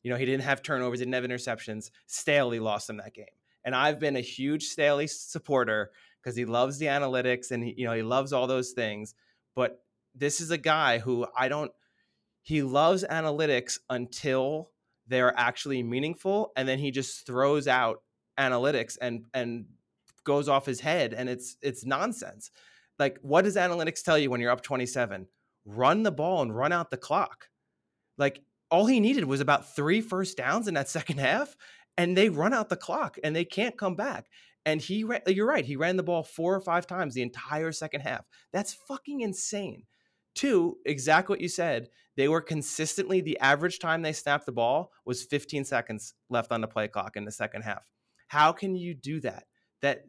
You know, he didn't have turnovers, didn't have interceptions. Staley lost them that game. And I've been a huge Staley supporter because he loves the analytics and, he, you know, he loves all those things. But this is a guy who I don't – he loves analytics until they're actually meaningful, and then he just throws out analytics and and goes off his head, and it's it's nonsense. Like, what does analytics tell you when you're up twenty-seven? Run the ball and run out the clock. Like, all he needed was about three first downs in that second half, and they run out the clock, and they can't come back. And he, ran, you're right, he ran the ball four or five times the entire second half. That's fucking insane. Two, exactly what you said, they were consistently, the average time they snapped the ball was fifteen seconds left on the play clock in the second half. How can you do that? That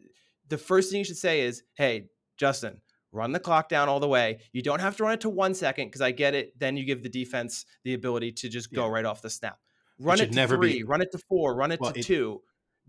the first thing you should say is, hey, Justin, run the clock down all the way. You don't have to run it to one second because I get it. Then you give the defense the ability to just go yeah. right off the snap. Run it, it to never three, be, run it to four, run it well, to it, two.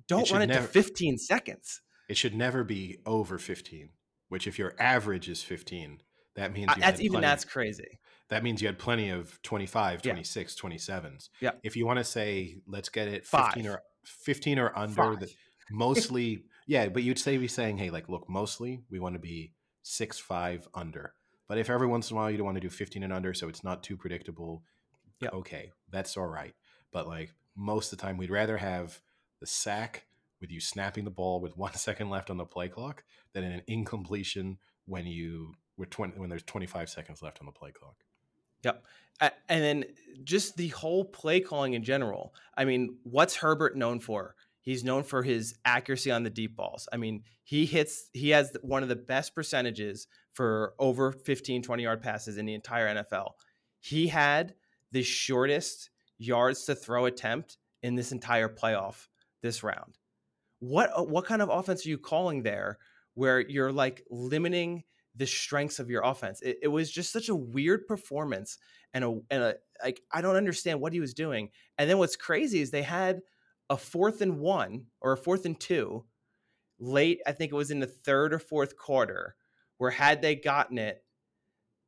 Don't it run it never, to fifteen seconds. It should never be over fifteen, which if your average is fifteen, that means you that's had even that's crazy. That means you had plenty of twenty-five, yeah. twenty-six, twenty-sevens. Yeah. If you want to say, let's get it fifteen Five. or fifteen or under, the, mostly, yeah. But you'd say be saying, hey, like, look, mostly we want to be six, five under. But if every once in a while you don't want to do fifteen and under, so it's not too predictable, yeah, okay, that's all right. But like most of the time, we'd rather have the sack with you snapping the ball with one second left on the play clock than an incompletion when you with twenty when there's twenty-five seconds left on the play clock. Yep. And then just the whole play calling in general. I mean, what's Herbert known for? He's known for his accuracy on the deep balls. I mean, he hits, he has one of the best percentages for over fifteen, twenty yard passes in the entire N F L. He had the shortest yards to throw attempt in this entire playoff this round. What, what kind of offense are you calling there where you're like limiting the strengths of your offense? It, it was just such a weird performance, and a and a like I don't understand what he was doing. And then what's crazy is they had a fourth and one or a fourth and two late. I think it was in the third or fourth quarter where had they gotten it,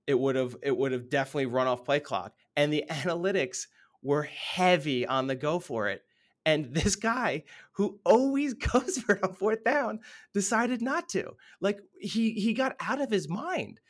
it would have it would have definitely run off play clock. And the analytics were heavy on the go for it. And this guy who always goes for it on fourth down decided not to. Like he he got out of his mind,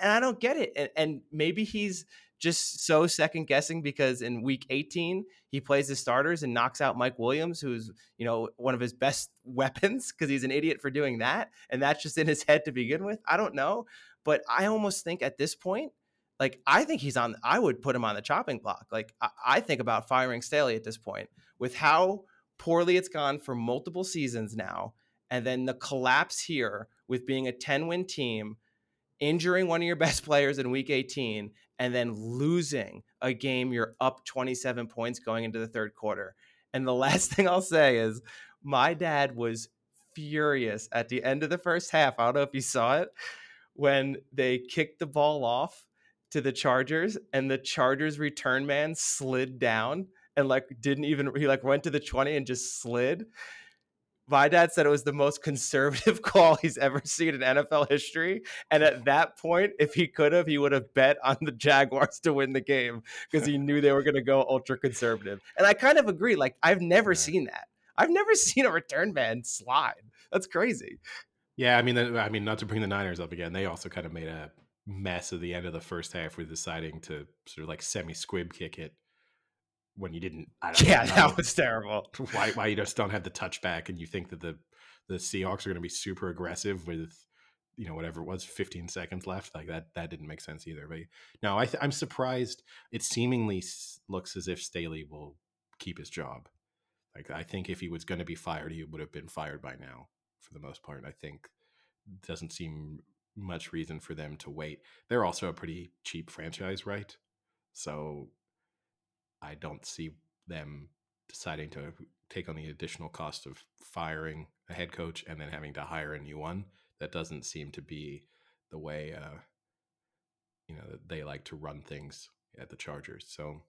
and I don't get it. And, and maybe he's just so second guessing because in week eighteen he plays the starters and knocks out Mike Williams, who's, you know, one of his best weapons, because he's an idiot for doing that, and that's just in his head to begin with. I don't know, but I almost think at this point, like I think he's on. I would put him on the chopping block. Like I, I think about firing Staley at this point, with how poorly it's gone for multiple seasons now, and then the collapse here with being a ten-win team, injuring one of your best players in week eighteen, and then losing a game you're up twenty-seven points going into the third quarter. And the last thing I'll say is my dad was furious at the end of the first half. I don't know if you saw it, when they kicked the ball off to the Chargers and the Chargers return man slid down and like didn't even, he like went to the twenty and just slid. My dad said it was the most conservative call he's ever seen in N F L history. And at that point, if he could have, he would have bet on the Jaguars to win the game because he knew they were going to go ultra conservative. And I kind of agree. Like I've never yeah. seen that. I've never seen a return man slide. That's crazy. Yeah. I mean, I mean, not to bring the Niners up again, they also kind of made a mess at the end of the first half with deciding to sort of like semi squib kick it when you didn't. I don't yeah, know, that was terrible. Why, why you just don't have the touchback, and you think that the the Seahawks are going to be super aggressive with, you know, whatever it was, fifteen seconds left. Like that, that didn't make sense either. But no, I th- I'm surprised. It seemingly looks as if Staley will keep his job. Like I think if he was going to be fired, he would have been fired by now for the most part. I think it doesn't seem much reason for them to wait. They're also a pretty cheap franchise, right? So I don't see them deciding to take on the additional cost of firing a head coach and then having to hire a new one. That doesn't seem to be the way, uh, you know, they like to run things at the Chargers. So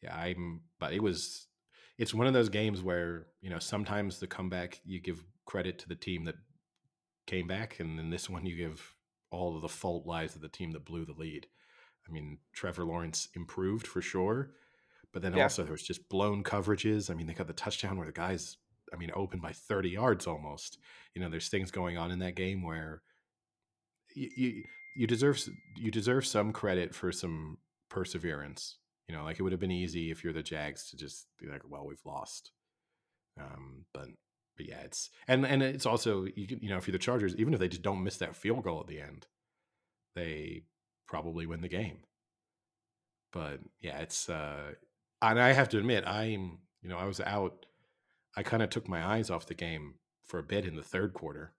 yeah, I'm, but it was, it's one of those games where, you know, sometimes the comeback, you give credit to the team that came back, and then this one you give all of the fault lies of the team that blew the lead. I mean, Trevor Lawrence improved for sure, but then yeah. also there was just blown coverages. I mean, they got the touchdown where the guy's, I mean, open by thirty yards almost. You know, there's things going on in that game where you you, you deserve you deserve some credit for some perseverance. You know, like it would have been easy if you're the Jags to just be like, well, we've lost. Um, but. But yeah, it's and and it's also you, can, you know, if you're the Chargers, even if they just don't miss that field goal at the end, they probably win the game. But yeah, it's uh, and I have to admit, I'm you know I was out, I kind of took my eyes off the game for a bit in the third quarter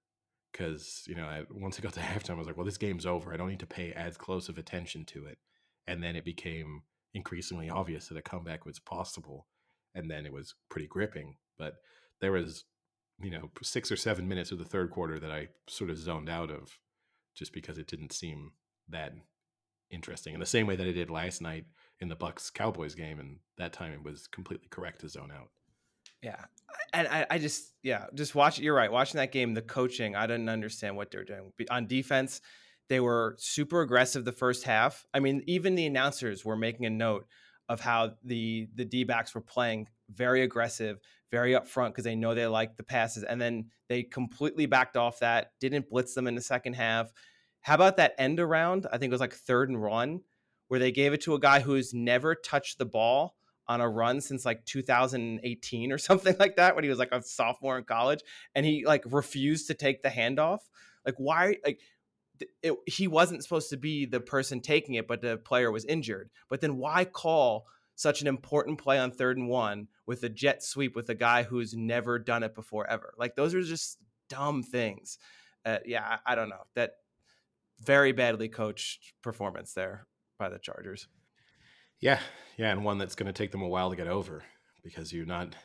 because you know I, once it got to halftime, I was like, well, this game's over. I don't need to pay as close of attention to it. And then it became increasingly obvious that a comeback was possible, and then it was pretty gripping. But there was, you know, six or seven minutes of the third quarter that I sort of zoned out of just because it didn't seem that interesting. In the same way that I did last night in the Bucks Cowboys game, and that time it was completely correct to zone out. Yeah. And I, I just, yeah, just watch it. You're right. Watching that game, the coaching, I didn't understand what they were doing. On defense, they were super aggressive the first half. I mean, even the announcers were making a note of how the, the D-backs were playing very aggressive, very upfront, because they know they like the passes. And then they completely backed off that, didn't blitz them in the second half. How about that end around? I think it was like third and run, where they gave it to a guy who's never touched the ball on a run since like two thousand eighteen or something like that, when he was like a sophomore in college, and he like refused to take the handoff. Like, why? Like, it, he wasn't supposed to be the person taking it, but the player was injured. But then why call such an important play on third and one with a jet sweep with a guy who's never done it before ever? Like, those are just dumb things. Uh, yeah, I, I don't know. That very badly coached performance there by the Chargers. Yeah, yeah, and one that's going to take them a while to get over, because you're not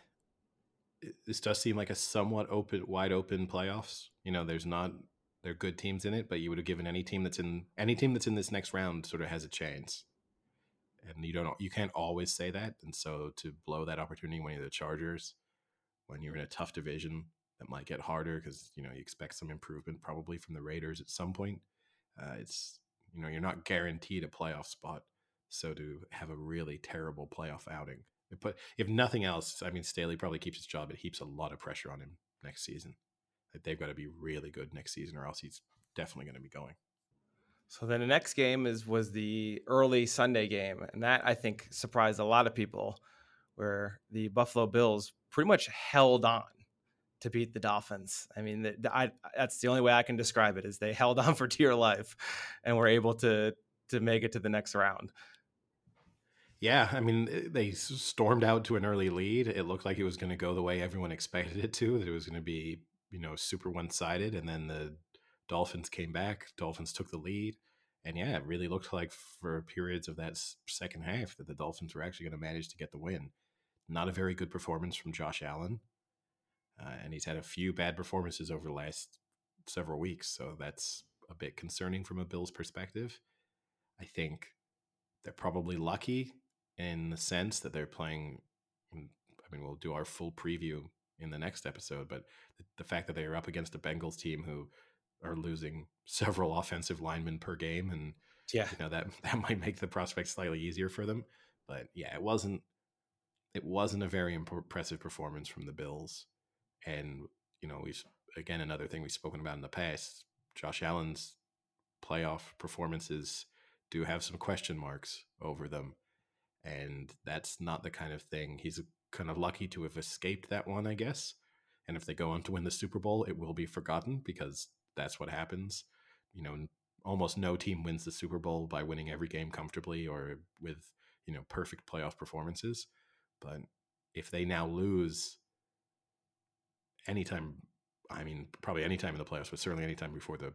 – this does seem like a somewhat open, wide-open playoffs. You know, there's not – there are good teams in it, but you would have given any team that's in – any team that's in this next round sort of has a chance. And you don't – you can't always say that. And so to blow that opportunity when you're the Chargers, when you're in a tough division, that might get harder because, you know, you expect some improvement probably from the Raiders at some point. Uh, it's – you know, you're not guaranteed a playoff spot. So to have a really terrible playoff outing, but if nothing else, I mean, Staley probably keeps his job. It heaps a lot of pressure on him next season. Like, they've got to be really good next season, or else he's definitely going to be going. So then the next game is was the early Sunday game, and that I think surprised a lot of people, where the Buffalo Bills pretty much held on to beat the Dolphins. I mean, the, the, I, that's the only way I can describe it, is they held on for dear life, and were able to to make it to the next round. Yeah, I mean, they stormed out to an early lead. It looked like it was going to go the way everyone expected it to, that it was going to be, you know, super one-sided. And then the Dolphins came back. Dolphins took the lead. And, yeah, it really looked like for periods of that second half that the Dolphins were actually going to manage to get the win. Not a very good performance from Josh Allen. Uh, and he's had a few bad performances over the last several weeks. So that's a bit concerning from a Bills perspective. I think they're probably lucky, in the sense that they're playing, I mean, we'll do our full preview in the next episode, but the fact that they are up against a Bengals team who are losing several offensive linemen per game, and yeah, you know, that that might make the prospect slightly easier for them. But yeah, it wasn't it wasn't a very impressive performance from the Bills. And you know, we've again another thing we've spoken about in the past. Josh Allen's playoff performances do have some question marks over them. And that's not the kind of thing. He's kind of lucky to have escaped that one, I guess. And if they go on to win the Super Bowl, it will be forgotten, because that's what happens. You know, almost no team wins the Super Bowl by winning every game comfortably or with, you know, perfect playoff performances. But if they now lose anytime, I mean, probably anytime in the playoffs, but certainly anytime before the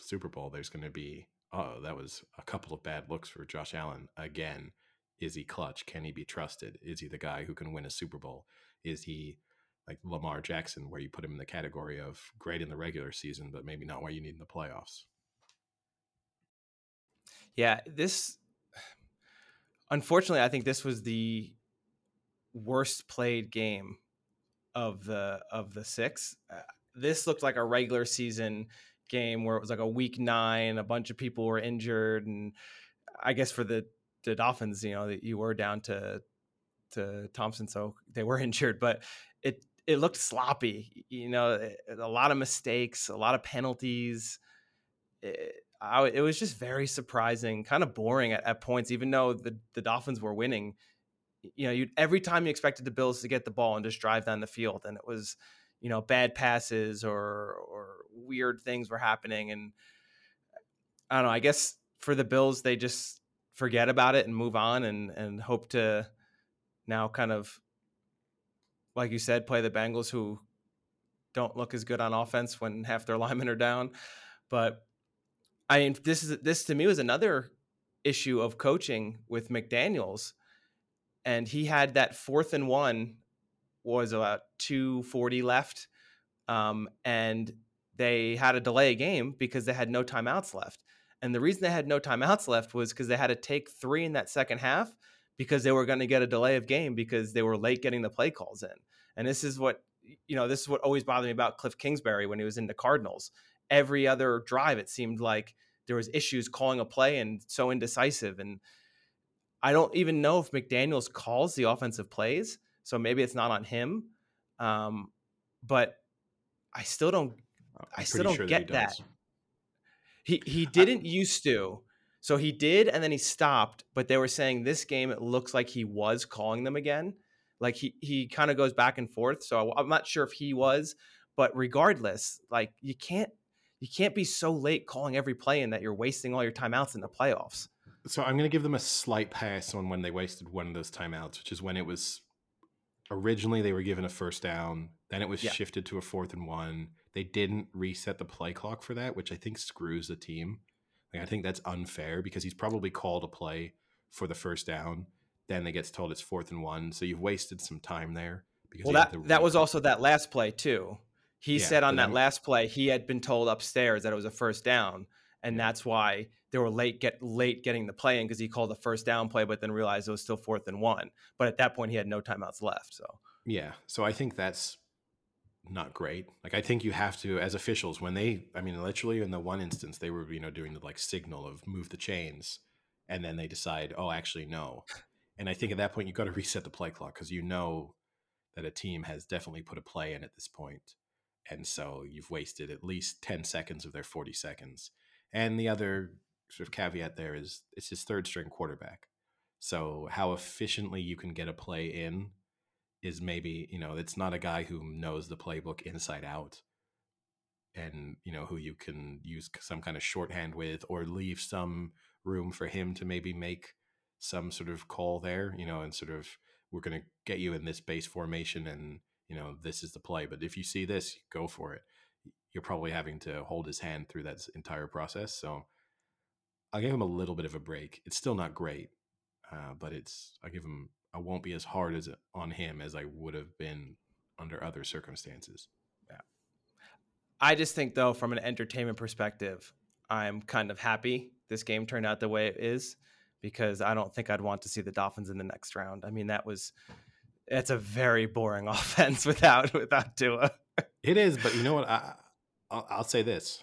Super Bowl, there's going to be, oh, that was a couple of bad looks for Josh Allen again. Is he clutch? Can he be trusted? Is he the guy who can win a Super Bowl? Is he like Lamar Jackson, where you put him in the category of great in the regular season, but maybe not where you need in the playoffs? Yeah, this, unfortunately, I think this was the worst played game of the of the six. Uh, this looked like a regular season game where it was like a week nine, a bunch of people were injured, and I guess for the the Dolphins, you know, that you were down to to Thompson, so they were injured, but it it looked sloppy, you know, it, a lot of mistakes, a lot of penalties. It, I, it was just very surprising, kind of boring at, at points, even though the the Dolphins were winning. You know, you every time you expected the Bills to get the ball and just drive down the field, and it was, you know, bad passes or or weird things were happening. And I don't know, I guess for the Bills, they just forget about it and move on and, and hope to now kind of, like you said, play the Bengals, who don't look as good on offense when half their linemen are down. But I mean, this is, this to me was another issue of coaching with McDaniels. And he had that fourth and one, was about two forty left. Um, and they had a delay a game because they had no timeouts left. And the reason they had no timeouts left was because they had to take three in that second half, because they were going to get a delay of game because they were late getting the play calls in. And this is what, you know, this is what always bothered me about Cliff Kingsbury when he was in the Cardinals. Every other drive, it seemed like there was issues calling a play and so indecisive. And I don't even know if McDaniels calls the offensive plays, so maybe it's not on him. Um, but I still don't, I'm I still don't sure get that. He, that. he he didn't I, used to. So he did, and then he stopped. But they were saying this game, it looks like he was calling them again. Like he he kind of goes back and forth. So I'm not sure if he was, but regardless, like you can't you can't be so late calling every play and that you're wasting all your timeouts in the playoffs. So I'm going to give them a slight pass on when they wasted one of those timeouts, which is when it was originally they were given a first down, then it was yeah. shifted to a fourth and one. They didn't reset the play clock for that, which I think screws the team. Like, I think that's unfair because he's probably called a play for the first down. Then they get told it's fourth and one. So you've wasted some time there. Because well, that, the that was also that last play too. He yeah, said on that last play, he had been told upstairs that it was a first down. And yeah. that's why they were late get late getting the play in because he called the first down play, but then realized it was still fourth and one. But at that point, he had no timeouts left. So yeah. So I think that's not great. Like, I think you have to, as officials, when they, I mean, literally in the one instance, they were, you know, doing the like signal of move the chains. And then they decide, oh, actually, no. And I think at that point, you've got to reset the play clock because you know that a team has definitely put a play in at this point. And so you've wasted at least ten seconds of their forty seconds. And the other sort of caveat there is it's his third string quarterback. So how efficiently you can get a play in is maybe, you know, it's not a guy who knows the playbook inside out and, you know, who you can use some kind of shorthand with or leave some room for him to maybe make some sort of call there, you know, and sort of we're going to get you in this base formation and, you know, this is the play. But if you see this, go for it. You're probably having to hold his hand through that entire process. So I'll give him a little bit of a break. It's still not great, uh, but it's I give him I won't be as hard as on him as I would have been under other circumstances. Yeah. I just think, though, from an entertainment perspective, I'm kind of happy this game turned out the way it is. Because I don't think I'd want to see the Dolphins in the next round. I mean, that was that's a very boring offense without without Tua. It is, but you know what? I, I'll, I'll say this: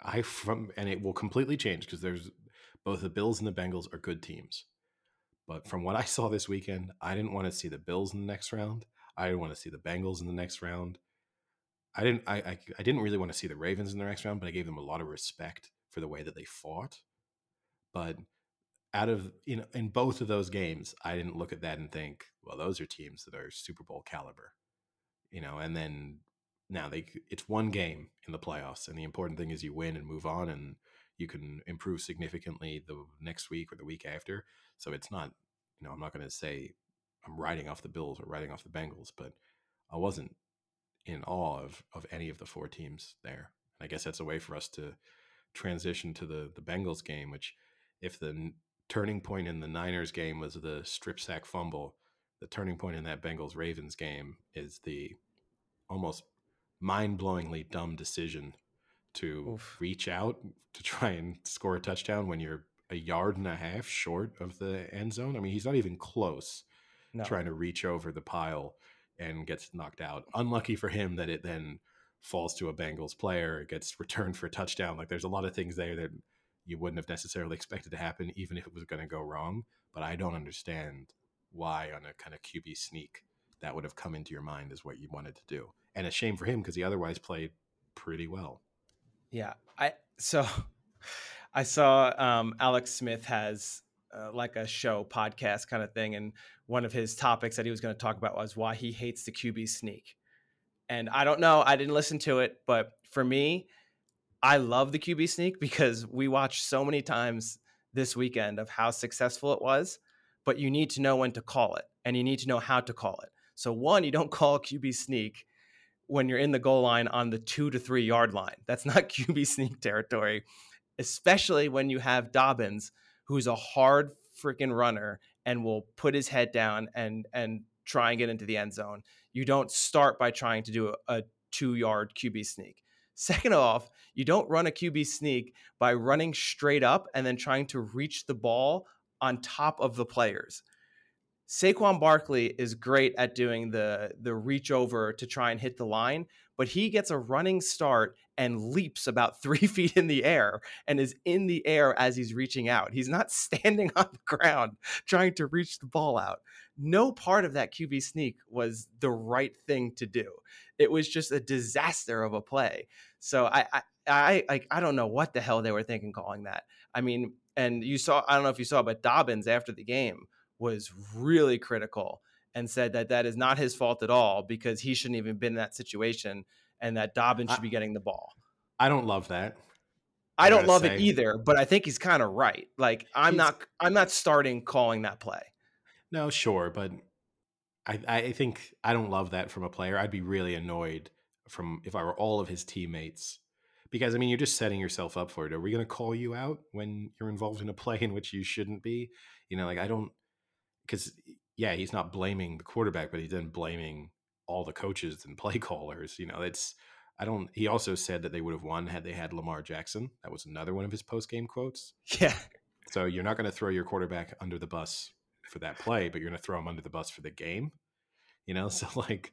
I from and it will completely change because there's both the Bills and the Bengals are good teams. But from what I saw this weekend, I didn't want to see the Bills in the next round. I didn't want to see the Bengals in the next round. I didn't. I I, I didn't really want to see the Ravens in the next round, but I gave them a lot of respect for the way that they fought. But out of, you know, in both of those games, I didn't look at that and think, well, those are teams that are Super Bowl caliber, you know, and then now they, it's one game in the playoffs. And the important thing is you win and move on and you can improve significantly the next week or the week after. So it's not, you know, I'm not going to say I'm riding off the Bills or riding off the Bengals, but I wasn't in awe of, of any of the four teams there. And I guess that's a way for us to transition to the, the Bengals game, which if the turning point in the Niners game was the strip sack fumble. The turning point in that Bengals Ravens game is the almost mind-blowingly dumb decision to Oof. reach out to try and score a touchdown when you're a yard and a half short of the end zone. I mean, he's not even close no. trying to reach over the pile and gets knocked out. Unlucky for him that it then falls to a Bengals player. It gets returned for a touchdown. Like, there's a lot of things there that you wouldn't have necessarily expected to happen, even if it was going to go wrong. But I don't understand why on a kind of Q B sneak that would have come into your mind is what you wanted to do. And a shame for him because he otherwise played pretty well. Yeah. I So I saw um, Alex Smith has uh, like a show podcast kind of thing. And one of his topics that he was going to talk about was why he hates the Q B sneak. And I don't know. I didn't listen to it. But for me, I love the Q B sneak because we watched so many times this weekend of how successful it was, but you need to know when to call it and you need to know how to call it. So one, you don't call Q B sneak when you're in the goal line on the two to three yard line. That's not Q B sneak territory, especially when you have Dobbins, who's a hard freaking runner and will put his head down and, and try and get into the end zone. You don't start by trying to do a, a two yard Q B sneak. Second off, you don't run a Q B sneak by running straight up and then trying to reach the ball on top of the players. Saquon Barkley is great at doing the the reach over to try and hit the line, but he gets a running start and leaps about three feet in the air and is in the air as he's reaching out. He's not standing on the ground trying to reach the ball out. No part of that Q B sneak was the right thing to do. It was just a disaster of a play. So I I I, I, I don't know what the hell they were thinking calling that. I mean, and you saw, I don't know if you saw, but Dobbins after the game was really critical and said that that is not his fault at all because he shouldn't even been in that situation and that Dobbins should I, be getting the ball. I don't love that. I, I don't love say. it either, but I think he's kind of right. Like I'm he's, not, I'm not starting calling that play. No, sure. But I, I think I don't love that from a player. I'd be really annoyed from if I were all of his teammates, because I mean, you're just setting yourself up for it. Are we going to call you out when you're involved in a play in which you shouldn't be? You know, like I don't, because, yeah, he's not blaming the quarterback, but he's then blaming all the coaches and play callers. You know, it's I don't. He also said that they would have won had they had Lamar Jackson. That was another one of his post-game quotes. Yeah. So you're not going to throw your quarterback under the bus for that play, but you're going to throw him under the bus for the game. You know, so like.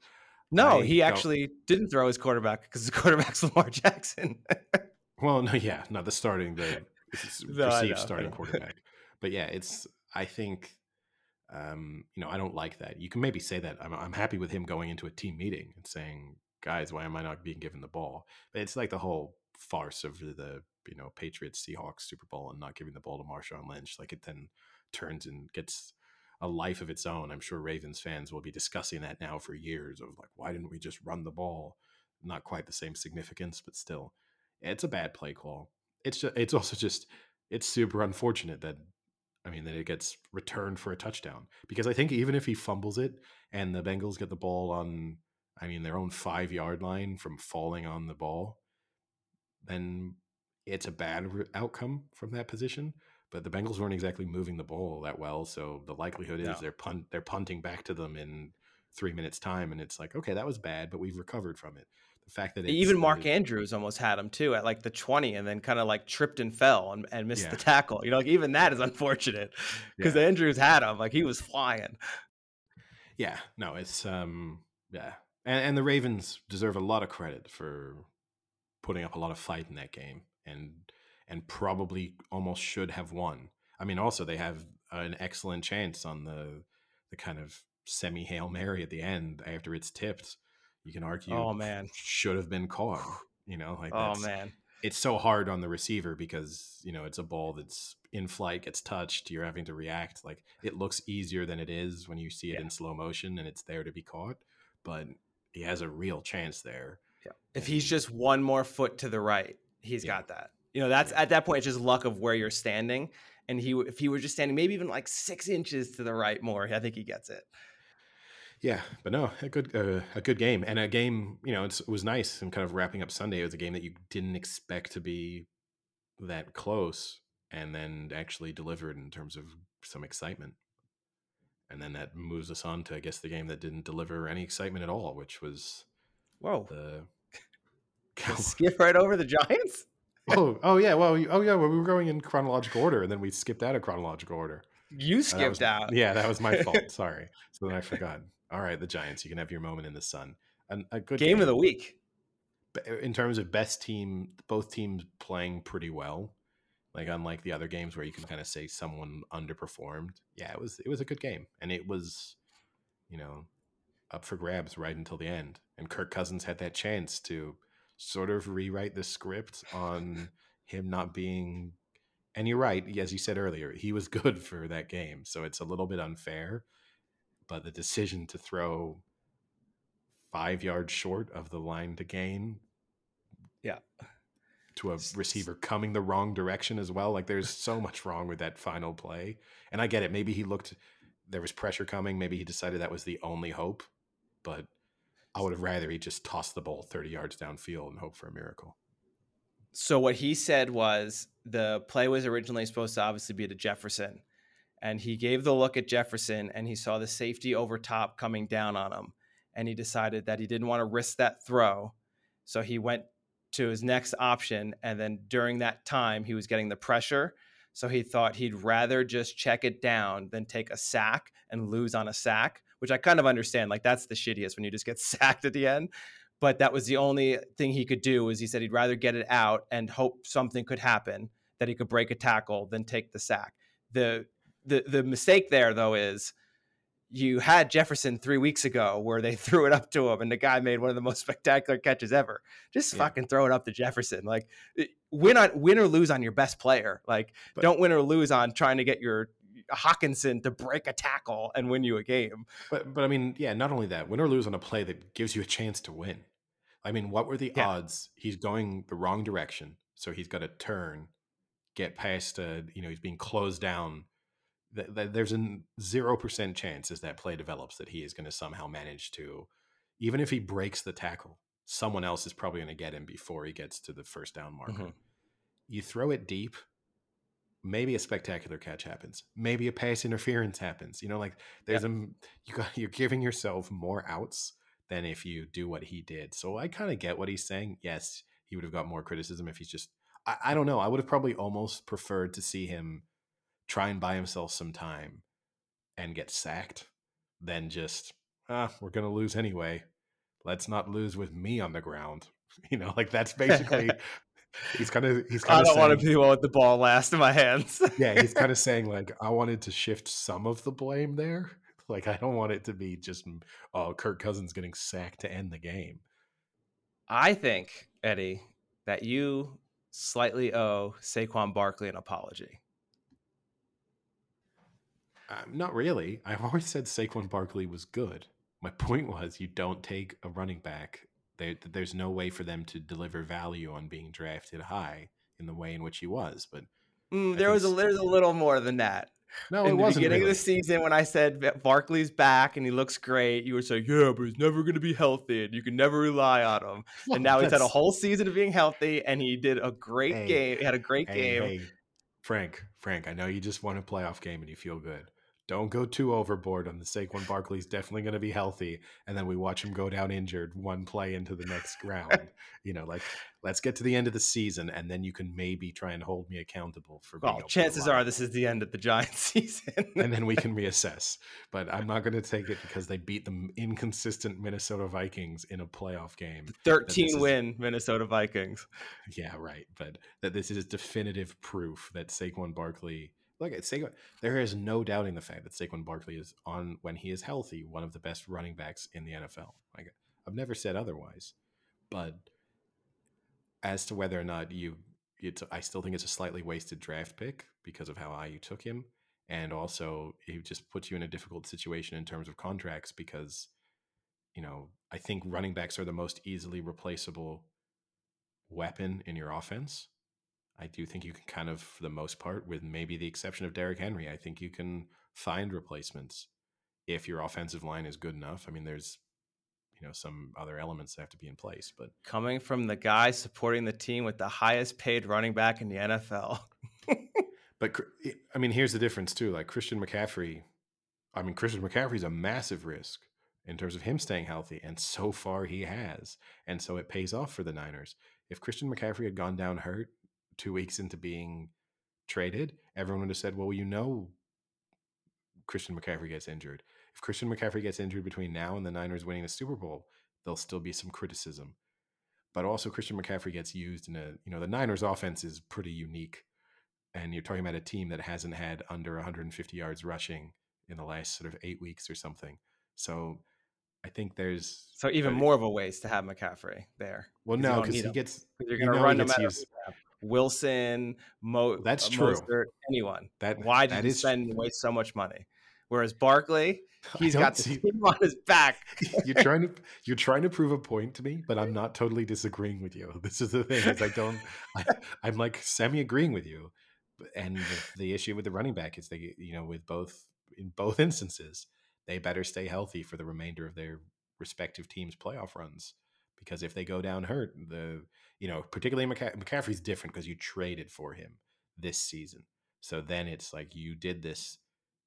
No, I he actually didn't throw his quarterback because his quarterback's Lamar Jackson. Well, no, yeah, no, the starting, the no, perceived know, starting quarterback. But yeah, it's I think. Um, you know, I don't like that. You can maybe say that. I'm, I'm happy with him going into a team meeting and saying, guys, why am I not being given the ball? But it's like the whole farce of the, you know, Patriots, Seahawks, Super Bowl and not giving the ball to Marshawn Lynch. Like it then turns and gets a life of its own. I'm sure Ravens fans will be discussing that now for years of like, why didn't we just run the ball? Not quite the same significance, but still it's a bad play call. It's just, it's also just, it's super unfortunate that I mean, then it gets returned for a touchdown because I think even if he fumbles it and the Bengals get the ball on, I mean, their own five yard line from falling on the ball, then it's a bad re- outcome from that position. But the Bengals weren't exactly moving the ball that well. So the likelihood is no. they're punt, they're punting back to them in three minutes time. And it's like, okay, that was bad, but we've recovered from it. The fact that even Mark Andrews almost had him too at like the twenty and then kind of like tripped and fell and, and missed yeah. the tackle. You know, like even that is unfortunate because yeah. Andrews had him like he was flying. Yeah, no, it's um, yeah. And, and the Ravens deserve a lot of credit for putting up a lot of fight in that game and and probably almost should have won. I mean, also they have an excellent chance on the the kind of semi Hail Mary at the end after it's tipped. You can argue, oh man, should have been caught. You know, like that's, oh man, it's so hard on the receiver because you know it's a ball that's in flight, gets touched. You're having to react. Like it looks easier than it is when you see it yeah. in slow motion and it's there to be caught. But he has a real chance there. Yeah. If he's just one more foot to the right, he's yeah. got that. You know, that's yeah. at that point it's just luck of where you're standing. And he, if he were just standing, maybe even like six inches to the right more, I think he gets it. Yeah, but no, a good uh, a good game and a game, you know, it's, it was nice and kind of wrapping up Sunday. It was a game that you didn't expect to be that close and then actually delivered in terms of some excitement. And then that moves us on to, I guess, the game that didn't deliver any excitement at all, which was whoa, the skip right over the Giants. oh, oh yeah, well, oh yeah, well, we were going in chronological order and then we skipped out of chronological order. You skipped uh, was, out. Yeah, that was my fault. Sorry. So then I forgot. All right, the Giants. You can have your moment in the sun. An, a good game, game of the week in terms of best team. Both teams playing pretty well. Like unlike the other games where you can kind of say someone underperformed. Yeah, it was it was a good game, and it was, you know, up for grabs right until the end. And Kirk Cousins had that chance to sort of rewrite the script on him not being. And you're right, as you said earlier, he was good for that game, so it's a little bit unfair. But the decision to throw five yards short of the line to gain, yeah, to a receiver coming the wrong direction as well. Like there's so much wrong with that final play. And I get it. Maybe he looked, there was pressure coming. Maybe he decided that was the only hope. But I would have rather he just tossed the ball thirty yards downfield and hope for a miracle. So what he said was the play was originally supposed to obviously be to Jefferson. And he gave the look at Jefferson and he saw the safety over top coming down on him. And he decided that he didn't want to risk that throw. So he went to his next option. And then during that time, he was getting the pressure. So he thought he'd rather just check it down than take a sack and lose on a sack, which I kind of understand. Like, that's the shittiest, when you just get sacked at the end. But that was the only thing he could do, is he said he'd rather get it out and hope something could happen, that he could break a tackle, than take the sack. The the the mistake there, though, is you had Jefferson three weeks ago where they threw it up to him and the guy made one of the most spectacular catches ever. Just yeah. fucking throw it up to Jefferson. Like, win on win or lose on your best player. Like, but, don't win or lose on trying to get your Hawkinson to break a tackle and win you a game. But, but I mean, yeah, not only that, win or lose on a play that gives you a chance to win. I mean, what were the yeah. odds he's going the wrong direction? So he's got to turn, get past, a, you know, he's being closed down. There's a zero percent chance, as that play develops, that he is going to somehow manage to, even if he breaks the tackle, someone else is probably going to get him before he gets to the first down marker. Mm-hmm. You throw it deep. Maybe a spectacular catch happens. Maybe a pass interference happens. You know, like there's yeah. a you got, you're giving yourself more outs than if you do what he did. So I kind of get what he's saying. Yes, he would have got more criticism if he's just, I, I don't know. I would have probably almost preferred to see him try and buy himself some time and get sacked than just, ah, we're going to lose anyway. Let's not lose with me on the ground. You know, like that's basically... He's kind of. He's kind I don't of saying, want to be the one with the ball last in my hands. Yeah, he's kind of saying like, I wanted to shift some of the blame there. Like, I don't want it to be just, oh, Kirk Cousins getting sacked to end the game. I think, Eddie, that you slightly owe Saquon Barkley an apology. Uh, not really. I've always said Saquon Barkley was good. My point was, you don't take a running back. They, there's no way for them to deliver value on being drafted high in the way in which he was. But mm, there was a, there's a little more than that. No, in it wasn't. In the beginning really. of the season, when I said Barkley's back and he looks great, you were saying, yeah, but he's never going to be healthy and you can never rely on him. Well, and now he's had a whole season of being healthy and he did a great hey, game. He had a great hey, game. Hey, Frank, Frank, I know you just won a playoff game and you feel good. Don't go too overboard on the Saquon Barkley's definitely going to be healthy, and then we watch him go down injured one play into the next round. You know, like, let's get to the end of the season, and then you can maybe try and hold me accountable for being well, chances are this is the end of the Giants season. And then we can reassess. But I'm not going to take it because they beat the inconsistent Minnesota Vikings in a playoff game. The thirteen-win is... Minnesota Vikings. Yeah, right. But that this is definitive proof that Saquon Barkley... Look at Saquon. There is no doubting the fact that Saquon Barkley is, on when he is healthy, one of the best running backs in the N F L. Like, I've never said otherwise. But as to whether or not you, it's, I still think it's a slightly wasted draft pick because of how high you took him, and also it just puts you in a difficult situation in terms of contracts because, you know, I think running backs are the most easily replaceable weapon in your offense. I do think you can kind of, for the most part, with maybe the exception of Derrick Henry, I think you can find replacements if your offensive line is good enough. I mean, there's, you know, some other elements that have to be in place. But coming from the guy supporting the team with the highest paid running back in the N F L. But, I mean, here's the difference, too. Like Christian McCaffrey, I mean, Christian McCaffrey's a massive risk in terms of him staying healthy. And so far he has. And so it pays off for the Niners. If Christian McCaffrey had gone down hurt, two weeks into being traded, everyone would have said, well, you know, Christian McCaffrey gets injured. If Christian McCaffrey gets injured between now and the Niners winning the Super Bowl, there'll still be some criticism. But also Christian McCaffrey gets used in a, you know, the Niners offense is pretty unique. And you're talking about a team that hasn't had under one hundred fifty yards rushing in the last sort of eight weeks or something. So I think there's... So even uh, more of a waste to have McCaffrey there. Well, no, because he him. gets... You're going to you know run him out of Wilson, Mo, that's true. Mostert, anyone. That why did you spend away so much money? Whereas Barkley, he's got the team on his back. you're trying to you're trying to prove a point to me, but I'm not totally disagreeing with you. This is the thing is I don't. I, I'm like semi agreeing with you, and the, the issue with the running back is they, you know, with both in both instances, they better stay healthy for the remainder of their respective teams' playoff runs. Because if they go down hurt, the you know, particularly McCa- McCaffrey's different because you traded for him this season. So then it's like you did this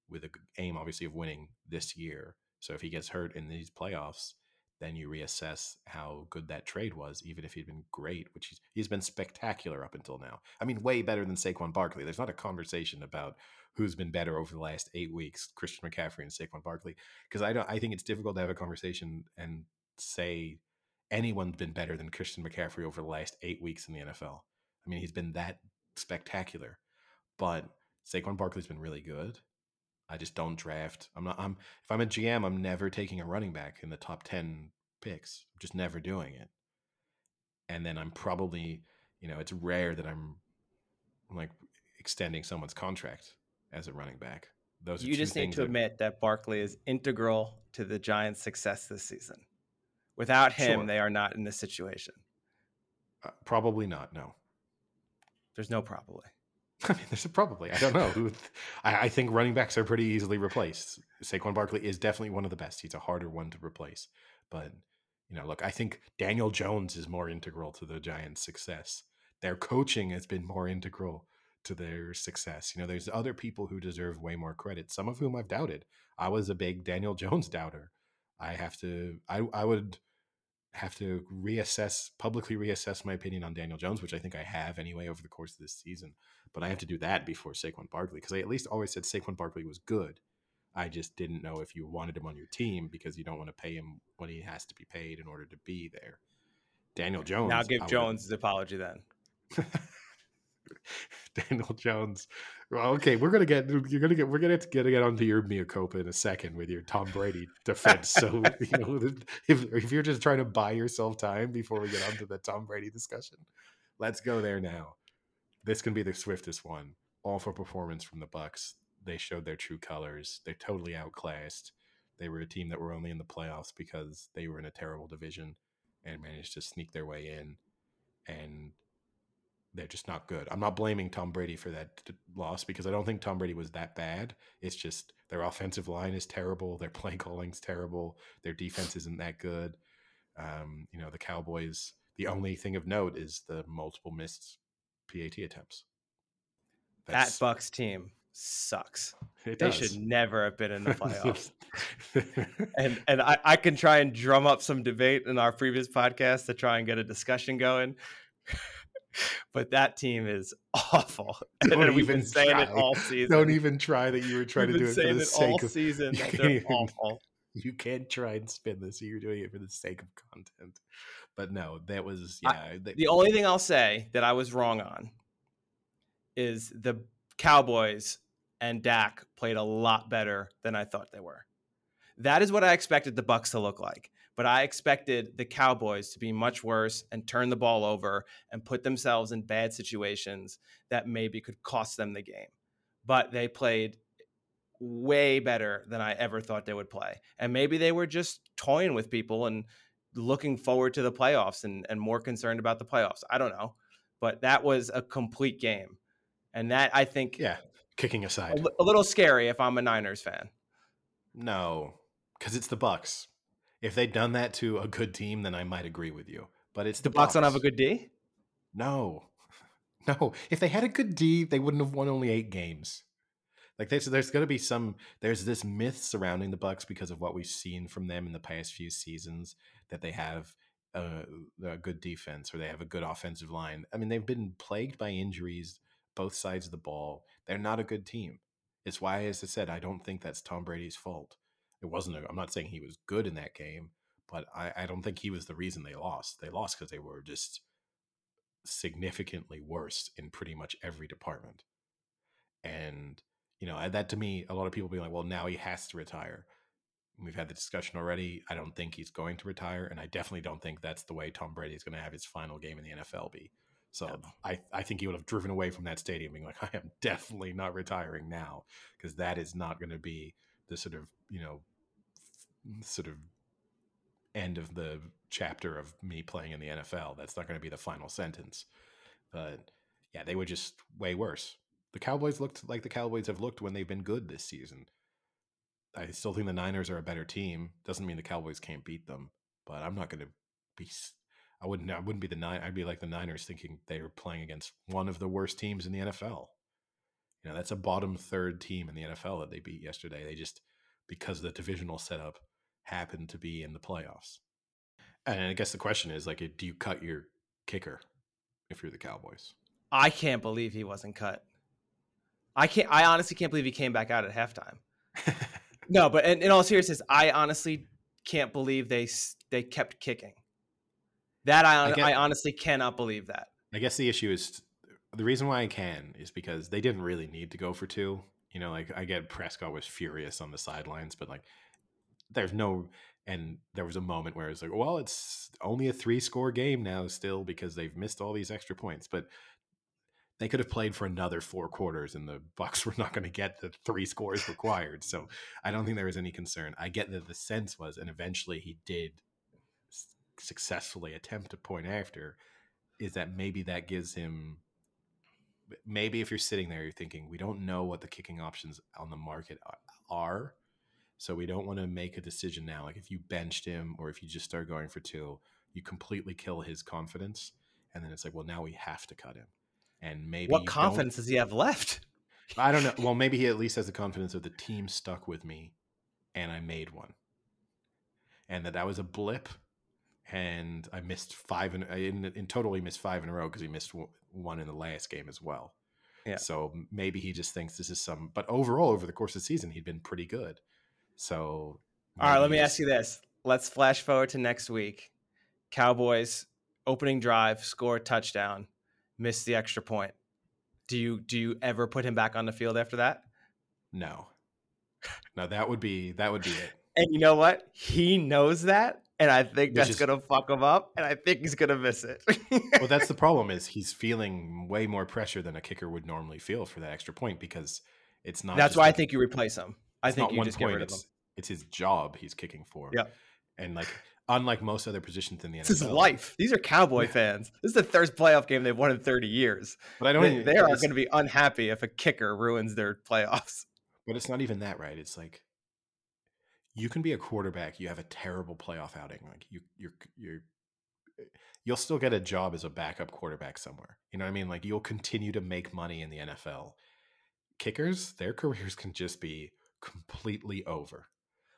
with the aim, obviously, of winning this year. So if he gets hurt in these playoffs, then you reassess how good that trade was, even if he'd been great, which he's, he's been spectacular up until now. I mean, way better than Saquon Barkley. There's not a conversation about who's been better over the last eight weeks, Christian McCaffrey and Saquon Barkley, because I don't. I think it's difficult to have a conversation and say anyone's been better than Christian McCaffrey over the last eight weeks in the N F L. I mean, he's been that spectacular, but Saquon Barkley's been really good. I just don't draft. I'm not. I'm if I'm a G M, I'm never taking a running back in the top ten picks. I'm just never doing it. And then I'm probably, you know, it's rare that I'm, I'm like extending someone's contract as a running back. Those you are just need to that... admit that Barkley is integral to the Giants' success this season. Without him, sure. They are not in this situation. Uh, probably not. No. There's no probably. I mean, there's a probably. I don't know. who. I, I think running backs are pretty easily replaced. Saquon Barkley is definitely one of the best. He's a harder one to replace. But, you know, look, I think Daniel Jones is more integral to the Giants' success. Their coaching has been more integral to their success. You know, there's other people who deserve way more credit, some of whom I've doubted. I was a big Daniel Jones doubter. I have to I, – I would – have to reassess, publicly reassess my opinion on Daniel Jones, which I think I have anyway over the course of this season. But I have to do that before Saquon Barkley, because I at least always said Saquon Barkley was good. I just didn't know if you wanted him on your team because you don't want to pay him what he has to be paid in order to be there. Daniel Jones. Now give I Jones would... his apology then. Daniel Jones. Well, okay, we're gonna get you're gonna get we're gonna get to get onto your mea culpa in a second with your Tom Brady defense. So you know, if if you're just trying to buy yourself time before we get onto the Tom Brady discussion, let's go there now. This can be the swiftest one. Awful performance from the Bucs. They showed their true colors. They're totally outclassed. They were a team that were only in the playoffs because they were in a terrible division and managed to sneak their way in. And they're just not good. I'm not blaming Tom Brady for that t- loss because I don't think Tom Brady was that bad. It's just their offensive line is terrible. Their play calling's terrible. Their defense isn't that good. Um, you know, the Cowboys, the only thing of note is the multiple missed P A T attempts. That's, that Bucks team sucks. It they does. should never have been in the playoffs. and and I, I can try and drum up some debate in our previous podcast to try and get a discussion going. But that team is awful. And don't we've even been saying try. it all season. Don't even try that you were trying we've to do it for the it sake all of season that they're even, awful. You can't try and spin this. You're doing it for the sake of content. But no, that was yeah. I, they, the only thing I'll say that I was wrong on is the Cowboys and Dak played a lot better than I thought they were. That is what I expected the Bucs to look like. But I expected the Cowboys to be much worse and turn the ball over and put themselves in bad situations that maybe could cost them the game. But they played way better than I ever thought they would play. And maybe they were just toying with people and looking forward to the playoffs and, and more concerned about the playoffs. I don't know. But that was a complete game. And that, I think... Yeah, kicking aside. A, a little scary if I'm a Niners fan. No, because it's the Bucs. If they'd done that to a good team, then I might agree with you. But it's the, the Bucs don't have a good D? No. No. If they had a good D, they wouldn't have won only eight games. Like there's, there's going to be some – there's this myth surrounding the Bucs because of what we've seen from them in the past few seasons that they have a, a good defense or they have a good offensive line. I mean, they've been plagued by injuries both sides of the ball. They're not a good team. It's why, as I said, I don't think that's Tom Brady's fault. It wasn't a, I'm not saying he was good in that game, but I, I don't think he was the reason they lost. They lost because they were just significantly worse in pretty much every department. And, you know, that to me, a lot of people be like, well, now he has to retire. We've had the discussion already. I don't think he's going to retire. And I definitely don't think that's the way Tom Brady is going to have his final game in the N F L be. So no. I, I think he would have driven away from that stadium being like, I am definitely not retiring now because that is not going to be the sort of, you know, sort of end of the chapter of me playing in the N F L. That's not going to be the final sentence. But yeah, they were just way worse. The Cowboys looked like the Cowboys have looked when they've been good this season. I still think the Niners are a better team. Doesn't mean the Cowboys can't beat them, but I'm not going to be, I wouldn't, I wouldn't be the nine. I'd be like the Niners thinking they were playing against one of the worst teams in the N F L. You know, that's a bottom third team in the N F L that they beat yesterday. They just, because the divisional setup happened to be in the playoffs. And I guess the question is, like, do you cut your kicker if you're the Cowboys? I can't believe he wasn't cut. I can't. I honestly can't believe he came back out at halftime. No, but in, in all seriousness, I honestly can't believe they they kept kicking. That I, I, guess, I honestly cannot believe that. I guess the issue is, the reason why I can is because they didn't really need to go for two. You know, like, I get Prescott was furious on the sidelines, but like there's no, and there was a moment where it's like, well, it's only a three score game now still because they've missed all these extra points, but they could have played for another four quarters and the Bucs were not going to get the three scores required. So I don't think there was any concern. I get that the sense was, and eventually he did successfully attempt a point after, is that maybe that gives him, maybe if you're sitting there, you're thinking, we don't know what the kicking options on the market are. So we don't want to make a decision now. Like, if you benched him or if you just start going for two, you completely kill his confidence. And then it's like, well, now we have to cut him. And maybe what confidence does he have left? I don't know. Well, maybe he at least has the confidence of, the team stuck with me and I made one, and that that was a blip. And I missed five in, in, in total. He missed five in a row because he missed w- one in the last game as well. Yeah. So maybe he just thinks this is some, but overall, over the course of the season, he'd been pretty good. So. All right. Let me ask you this. Let's flash forward to next week. Cowboys opening drive, score a touchdown, miss the extra point. Do you, do you ever put him back on the field after that? No, no, that would be, that would be it. And you know what? He knows that. And I think it's that's just gonna fuck him up, and I think he's gonna miss it. Well, that's the problem, is he's feeling way more pressure than a kicker would normally feel for that extra point, because it's not. That's why like, I think you replace him. I think you just point, get rid of him. It's, it's his job he's kicking for. Yeah, and like unlike most other positions in the N F L, this is life. These are Cowboy yeah. fans. This is the first playoff game they've won in thirty years. But I don't. They, they are going to be unhappy if a kicker ruins their playoffs. But it's not even that, right? It's like, you can be a quarterback. You have a terrible playoff outing. Like you, you're, you're, you'll still get a job as a backup quarterback somewhere. You know what I mean? Like, you'll continue to make money in the N F L. Kickers, their careers can just be completely over.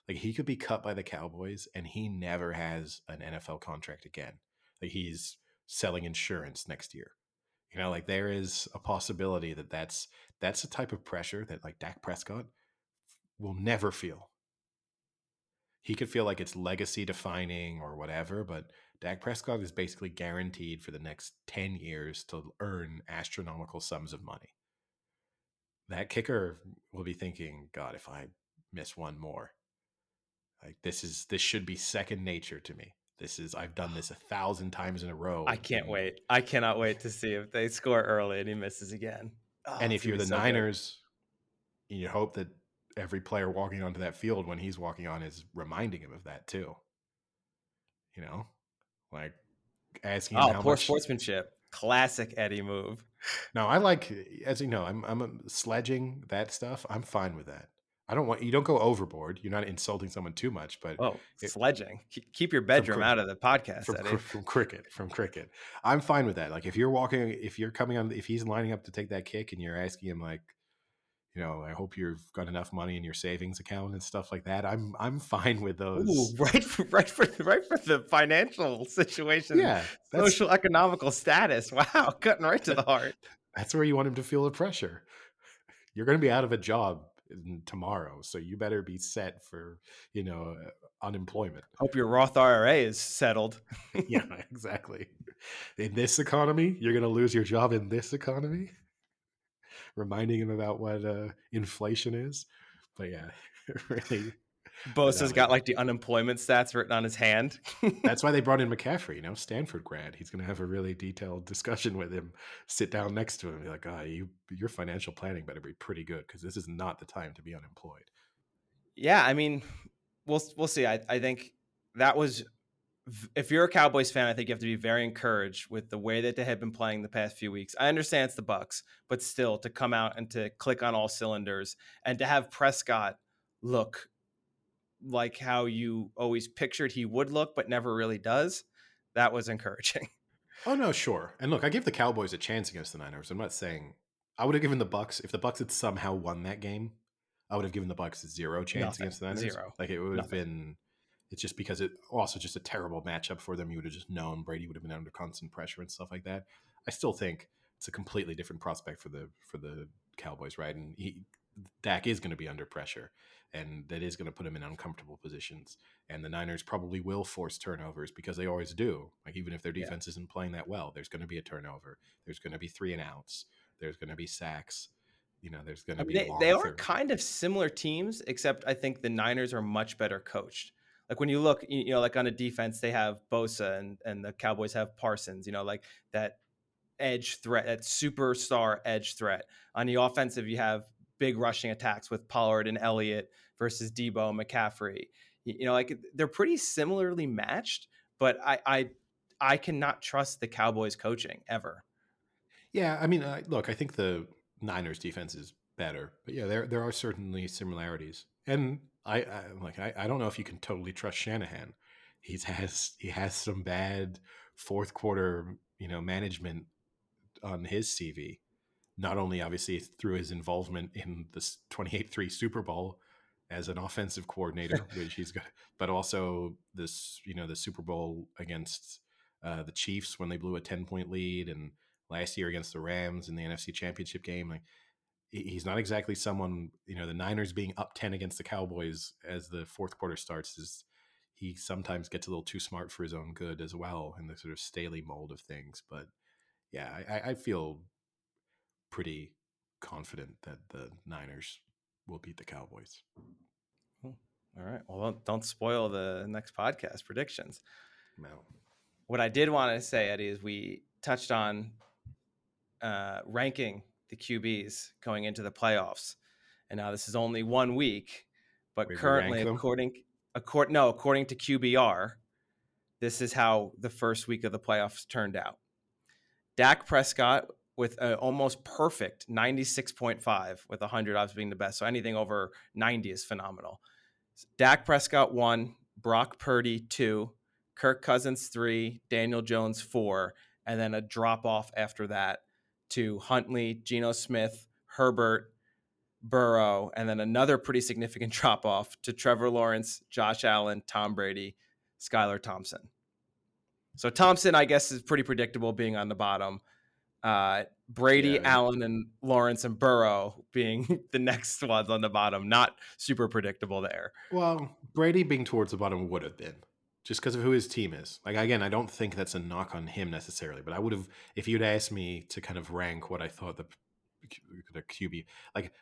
Like, he could be cut by the Cowboys, and he never has an N F L contract again. Like, he's selling insurance next year. You know, like, there is a possibility that that's that's the type of pressure that like Dak Prescott will never feel. He could feel like it's legacy defining or whatever, but Dak Prescott is basically guaranteed for the next ten years to earn astronomical sums of money. That kicker will be thinking, God, if I miss one more, like this is, this should be second nature to me. This is, I've done this a thousand times in a row. I can't wait. I cannot wait to see if they score early and he misses again. Oh, and if you're the so Niners, good. You hope that every player walking onto that field when he's walking on is reminding him of that too. You know, like asking him, oh, how poor much... sportsmanship, classic Eddie move. No, I like, as you know, I'm I'm sledging that stuff. I'm fine with that. I don't want you don't go overboard. You're not insulting someone too much, but oh, it, sledging. Keep your bedroom cri- out of the podcast. From, Eddie. from cricket, from cricket. I'm fine with that. Like if you're walking, if you're coming on, if he's lining up to take that kick, and you're asking him like, you know, I hope you've got enough money in your savings account and stuff like that. I'm I'm fine with those. Ooh, right, for, right for right for the financial situation, yeah, social economical status. Wow, cutting right to the heart. That's where you want him to feel the pressure. You're going to be out of a job tomorrow, so you better be set for you know unemployment. Hope your Roth I R A is settled. Yeah, exactly. In this economy, you're going to lose your job in this economy. Reminding him about what uh, inflation is. But yeah, really. Bosa's got like the unemployment stats written on his hand. That's why they brought in McCaffrey, you know, Stanford grad. He's going to have a really detailed discussion with him, sit down next to him and be like, oh, you, your financial planning better be pretty good because this is not the time to be unemployed. Yeah, I mean, we'll we'll see. I, I think that was, if you're a Cowboys fan, I think you have to be very encouraged with the way that they have been playing the past few weeks. I understand it's the Bucs, but still to come out and to click on all cylinders and to have Prescott look like how you always pictured he would look, but never really does. That was encouraging. Oh no, sure. And look, I give the Cowboys a chance against the Niners. I'm not saying I would have given the Bucs, if the Bucs had somehow won that game, I would have given the Bucs a zero chance Nothing. against the Niners. Zero. Like it would have Nothing. been It's just because it also just a terrible matchup for them. You would have just known Brady would have been under constant pressure and stuff like that. I still think it's a completely different prospect for the for the Cowboys, right? And he, Dak is going to be under pressure, and that is going to put him in uncomfortable positions. And the Niners probably will force turnovers because they always do. Like, even if their defense yeah. isn't playing that well, there's going to be a turnover. There's going to be three and outs. There's going to be sacks. You know, there's going to I mean, be. They, they are third. kind of similar teams, except I think the Niners are much better coached. Like, when you look, you know, like on a defense, they have Bosa and, and the Cowboys have Parsons, you know, like that edge threat, that superstar edge threat. On the offensive, you have big rushing attacks with Pollard and Elliott versus Debo and McCaffrey. You know, like, they're pretty similarly matched, but I I, I cannot trust the Cowboys coaching ever. Yeah, I mean, uh, look, I think the Niners defense is better, but yeah, there there are certainly similarities. And I, I like I, I don't know if you can totally trust Shanahan. He's has he has some bad fourth quarter, you know, management on his C V. Not only obviously through his involvement in the twenty-eight three Super Bowl as an offensive coordinator, which he's got, but also this, you know, the Super Bowl against uh, the Chiefs when they blew a ten point lead, and last year against the Rams in the N F C Championship game. Like, he's not exactly someone, you know, the Niners being up ten against the Cowboys as the fourth quarter starts is he sometimes gets a little too smart for his own good as well in the sort of Staley mold of things. But yeah, I, I feel pretty confident that the Niners will beat the Cowboys. All right. Well, don't, don't spoil the next podcast predictions. No. What I did want to say, Eddie, is we touched on uh, ranking the Q Bs going into the playoffs. And now this is only one week, but we currently according according no, according to Q B R, this is how the first week of the playoffs turned out. Dak Prescott with an almost perfect ninety-six point five with one hundred odds being the best. So anything over ninety is phenomenal. Dak Prescott one, Brock Purdy two, Kirk Cousins three, Daniel Jones four, and then a drop off after that to Huntley, Geno Smith, Herbert, Burrow, and then another pretty significant drop-off to Trevor Lawrence, Josh Allen, Tom Brady, Skylar Thompson. So Thompson, I guess, is pretty predictable being on the bottom. Uh, Brady, yeah, Allen, and Lawrence and Burrow being the next ones on the bottom. Not super predictable there. Well, Brady being towards the bottom would have been, just because of who his team is. Like, again, I don't think that's a knock on him necessarily, but I would have, if you'd asked me to kind of rank what I thought the, the Q B, like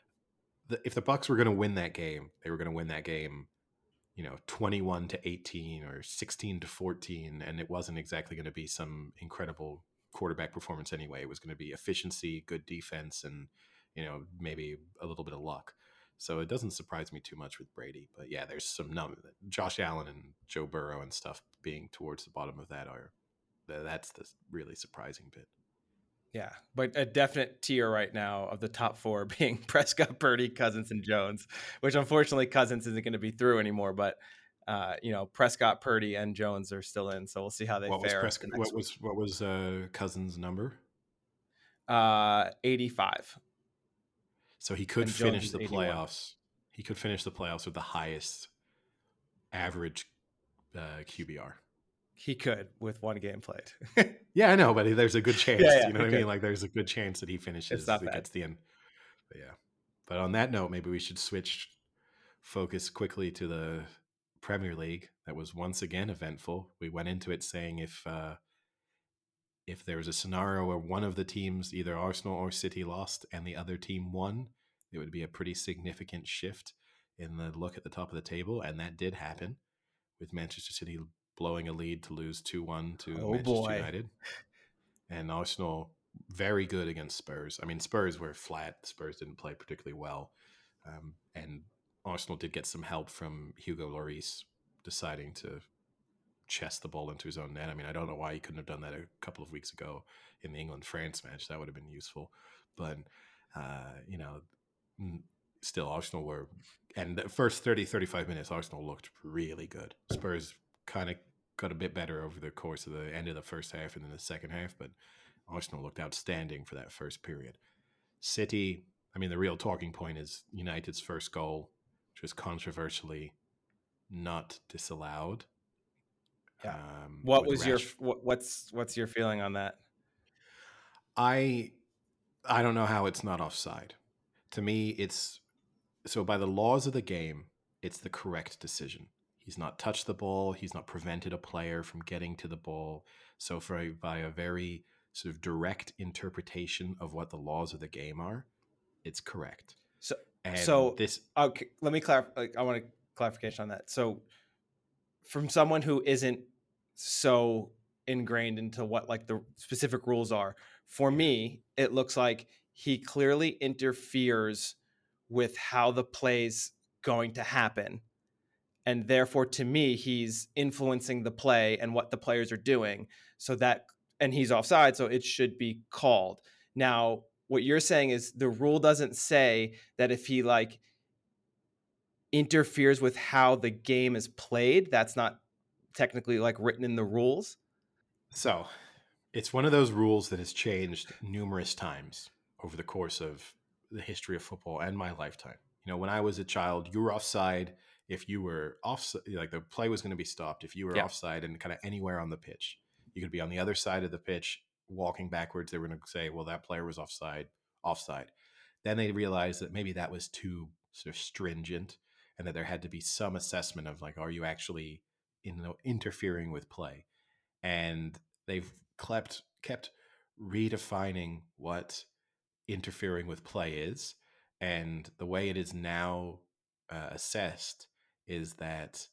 the, if the Bucs were going to win that game, they were going to win that game, you know, twenty-one to eighteen or sixteen to fourteen. And it wasn't exactly going to be some incredible quarterback performance anyway. It was going to be efficiency, good defense, and, you know, maybe a little bit of luck. So it doesn't surprise me too much with Brady. But yeah, there's some num- Josh Allen and Joe Burrow and stuff being towards the bottom of that are that's the really surprising bit. Yeah, but a definite tier right now of the top four being Prescott, Purdy, Cousins, and Jones, which unfortunately Cousins isn't going to be through anymore. But, uh, you know, Prescott, Purdy, and Jones are still in. So we'll see how they what fare. Was Prescott, the next what, was, what was uh, Cousins' number? Uh, eighty-five. So he could finish the playoffs. He could finish the playoffs with the highest average uh, Q B R. He could with one game played. Yeah, I know, but there's a good chance. Yeah, yeah, you know what could. I mean? Like, there's a good chance that he finishes. It gets the end. But yeah. But on that note, maybe we should switch focus quickly to the Premier League. That was once again eventful. We went into it saying if uh, if there was a scenario where one of the teams, either Arsenal or City, lost and the other team won, it would be a pretty significant shift in the look at the top of the table. And that did happen with Manchester City blowing a lead to lose two one to oh, Manchester boy. United. And Arsenal very good against Spurs. I mean, Spurs were flat. Spurs didn't play particularly well. Um, and Arsenal did get some help from Hugo Lloris deciding to chest the ball into his own net. I mean, I don't know why he couldn't have done that a couple of weeks ago in the England-France match. That would have been useful. But, uh, you know, still Arsenal were – and the first thirty, thirty-five minutes, Arsenal looked really good. Spurs kind of got a bit better over the course of the end of the first half and then the second half, but Arsenal looked outstanding for that first period. City, I mean, the real talking point is United's first goal, which was controversially not disallowed. Yeah. Um, what was Rash- your what, what's what's your feeling on that? I I don't know how it's not offside. To me, it's so by the laws of the game, it's the correct decision. He's not touched the ball. He's not prevented a player from getting to the ball. So for a, by a very sort of direct interpretation of what the laws of the game are, it's correct. So and so this okay, let me clarify. Like, I want a clarification on that. So from someone who isn't so ingrained into what like the specific rules are, for me, it looks like he clearly interferes with how the play's going to happen. And therefore, to me, he's influencing the play and what the players are doing. So that, and he's offside, so it should be called. Now, what you're saying is the rule doesn't say that if he like interferes with how the game is played, that's not technically like written in the rules. So it's one of those rules that has changed numerous times over the course of the history of football and my lifetime. You know, when I was a child, you were offside. If you were offside, like the play was going to be stopped. If you were yeah. offside and kind of anywhere on the pitch, you could be on the other side of the pitch, walking backwards. They were going to say, well, that player was offside, offside. Then they realized that maybe that was too sort of stringent and that there had to be some assessment of like, are you actually in, you know, interfering with play? And they've kept, kept redefining what interfering with play is. And the way it is now uh, assessed is that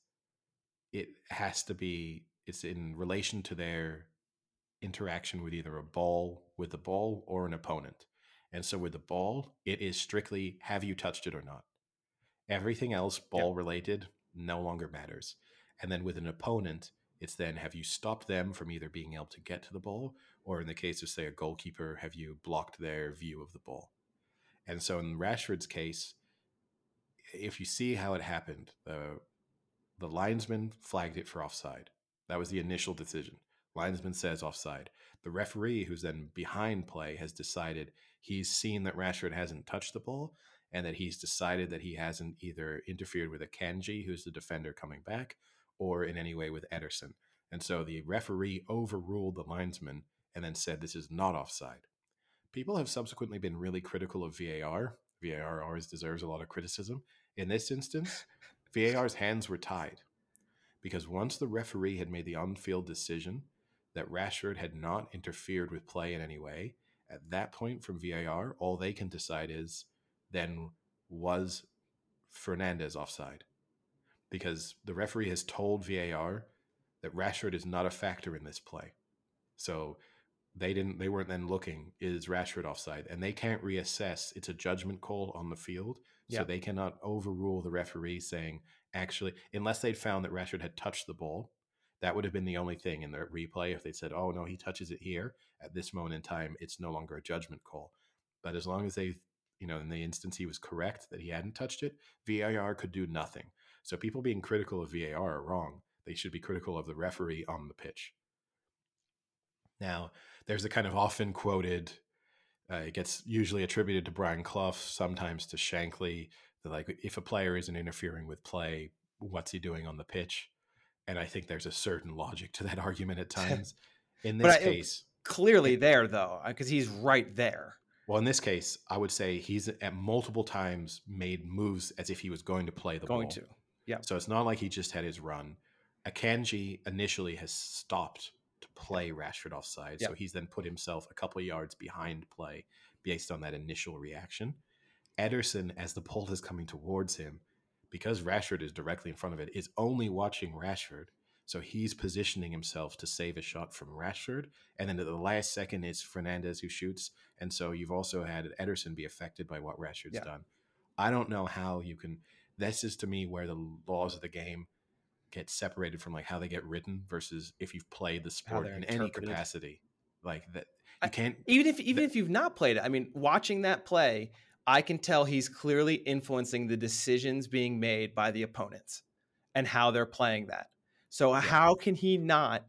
it has to be, it's in relation to their interaction with either a ball, with the ball or an opponent. And so with the ball, it is strictly, have you touched it or not? Everything else ball yep. related no longer matters. And then with an opponent, it's then, have you stopped them from either being able to get to the ball or in the case of say a goalkeeper, have you blocked their view of the ball? And so in Rashford's case, if you see how it happened, the, the linesman flagged it for offside. That was the initial decision. Linesman says offside. The referee, who's then behind play, has decided he's seen that Rashford hasn't touched the ball and that he's decided that he hasn't either interfered with a Kanji, who's the defender coming back, or in any way with Ederson. And so the referee overruled the linesman and then said this is not offside. People have subsequently been really critical of V A R. V A R always deserves a lot of criticism. In this instance, V A R's hands were tied because once the referee had made the on-field decision that Rashford had not interfered with play in any way, at that point from V A R, all they can decide is then was Fernandez offside? Because the referee has told V A R that Rashford is not a factor in this play. So they didn't, they weren't then looking, is Rashford offside? And they can't reassess. It's a judgment call on the field. Yeah. So they cannot overrule the referee saying, actually, unless they'd found that Rashford had touched the ball, that would have been the only thing in the replay. If they said, oh, no, he touches it here at this moment in time, it's no longer a judgment call. But as long as they, you know, in the instance he was correct that he hadn't touched it, V A R could do nothing. So people being critical of V A R are wrong. They should be critical of the referee on the pitch. Now, there's a kind of often quoted, uh, it gets usually attributed to Brian Clough, sometimes to Shankly, that like if a player isn't interfering with play, what's he doing on the pitch? And I think there's a certain logic to that argument at times. In this but I, case, clearly it, there though, because he's right there. Well, in this case, I would say he's at multiple times made moves as if he was going to play the going ball. Going to. Yeah. So it's not like he just had his run. Akanji initially has stopped to play Rashford offside. Yeah. So he's then put himself a couple of yards behind play based on that initial reaction. Ederson, as the ball is coming towards him, because Rashford is directly in front of it, is only watching Rashford. So he's positioning himself to save a shot from Rashford. And then at the last second is Fernandez who shoots. And so you've also had Ederson be affected by what Rashford's yeah. done. I don't know how you can... This is, to me, where the laws of the game get separated from like how they get written versus if you've played the sport in any capacity. Like that, you can't... I, even if even th- if you've not played it, I mean, watching that play, I can tell he's clearly influencing the decisions being made by the opponents and how they're playing that. So yeah. how can he not,